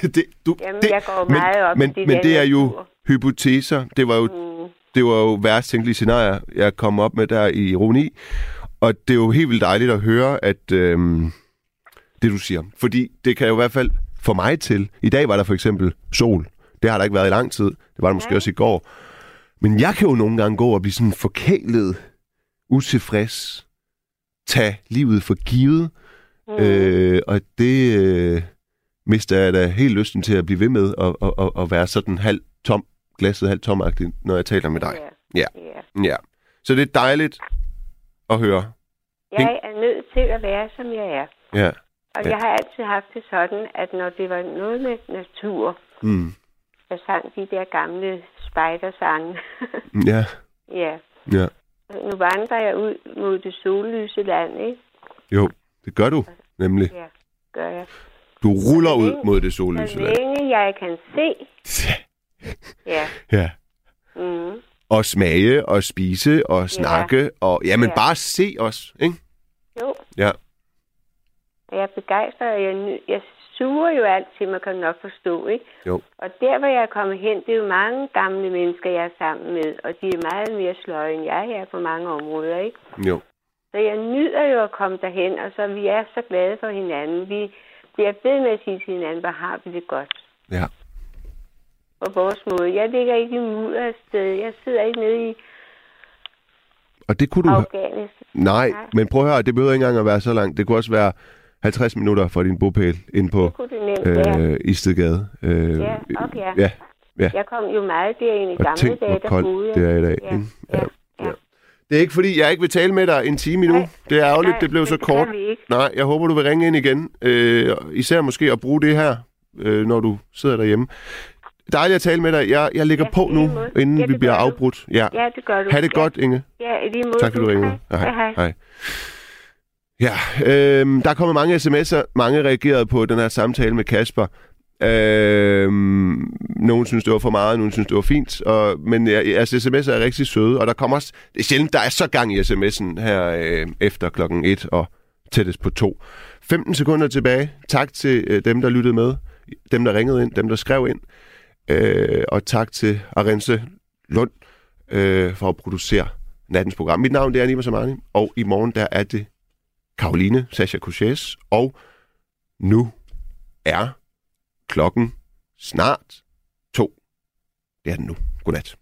det. det, du, Jamen, det jeg går meget men, op men, de men det er jo tur. hypoteser. Det var jo, mm. det var jo værst tænkelige scenarier, jeg kom op med der i ironi. Og det er jo helt vildt dejligt at høre, at øhm, det du siger. Fordi det kan jo i hvert fald få mig til. I dag var der for eksempel sol. Det har der ikke været i lang tid. Det var der måske okay. også i går. Men jeg kan jo nogle gange gå og blive sådan forkælet, utilfreds, tage livet for givet, mm. øh, og det øh, mister jeg da helt lysten til at blive ved med at, at, at, at være sådan halvt tom, glasset halvt tomagtigt, når jeg taler med dig. Yeah. Ja. Yeah. ja. Så det er dejligt at høre. Jeg er nødt til at være, som jeg er. Ja. Og ja. jeg har altid haft det sådan, at når det var noget med natur, mm. jeg sang de der gamle spejdersange. ja. ja. Ja. Nu vandrer jeg ud mod det sollyse land, ikke? Jo, det gør du nemlig. Ja, gør jeg. Du ruller længe, ud mod det sollyse land. Så længe jeg kan se. ja. ja. Mm. Og smage, og spise, og snakke, ja. og jamen ja. bare se os, ikke? Jo. Ja. Jeg er begejstret, og jeg, jeg suger jo alt til, man kan nok forstå, ikke? Jo. Og der, hvor jeg er kommet hen, det er jo mange gamle mennesker, jeg er sammen med, og de er meget mere sløje, end jeg er på mange områder, ikke? Jo. Så jeg nyder jo at komme derhen, og så vi er så glade for hinanden. Vi bliver ved med at sige til hinanden, hvor har vi det godt. Ja. På vores måde. Jeg ligger ikke i mudder sted. Jeg sidder ikke nede i og det kunne du... Afghanistan. Nej, Nej, men prøv at høre, det behøver ikke engang at være så langt. Det kunne også være halvtreds minutter fra din bopæl ind på øh, Istedgade. Øh, ja, okay. Ja, ja. Jeg kom jo meget derind i og gamle dage, der boede det er i dag. Ja, ja, ja. Ja. Det er ikke fordi, jeg ikke vil tale med dig en time endnu. Nej, det er ærgerligt, det blev så det kort. Nej, jeg håber, du vil ringe ind igen. Øh, især måske at bruge det her, øh, når du sidder derhjemme. Dejligt at tale med dig. Jeg, jeg ligger ja, på nu, måde. inden ja, vi bliver afbrudt. Ja. ja, det gør du. Ha' det ja. godt, Inge. Ja, i lige måde. Tak, fordi du ringede. Hej, hej. hej. hej. Ja, øh, der er kommet mange sms'er. Mange reagerede på den her samtale med Kasper. Øh, nogen synes, det var for meget, nogen synes, det var fint. Og, men altså, sms'er er rigtig søde, og der kommer også... Det er sjældent, der er så gang i sms'en her øh, efter klokken et og tættest på to. femten sekunder tilbage. Tak til øh, dem, der lyttede med. Dem, der ringede ind. Dem, der skrev ind. Øh, og tak til Arendse Lund øh, for at producere nattens program. Mit navn, det er Nima Samani, og i morgen, der er det Karoline Sacha Kuches, og nu er klokken snart to. Det er den nu. Godnat.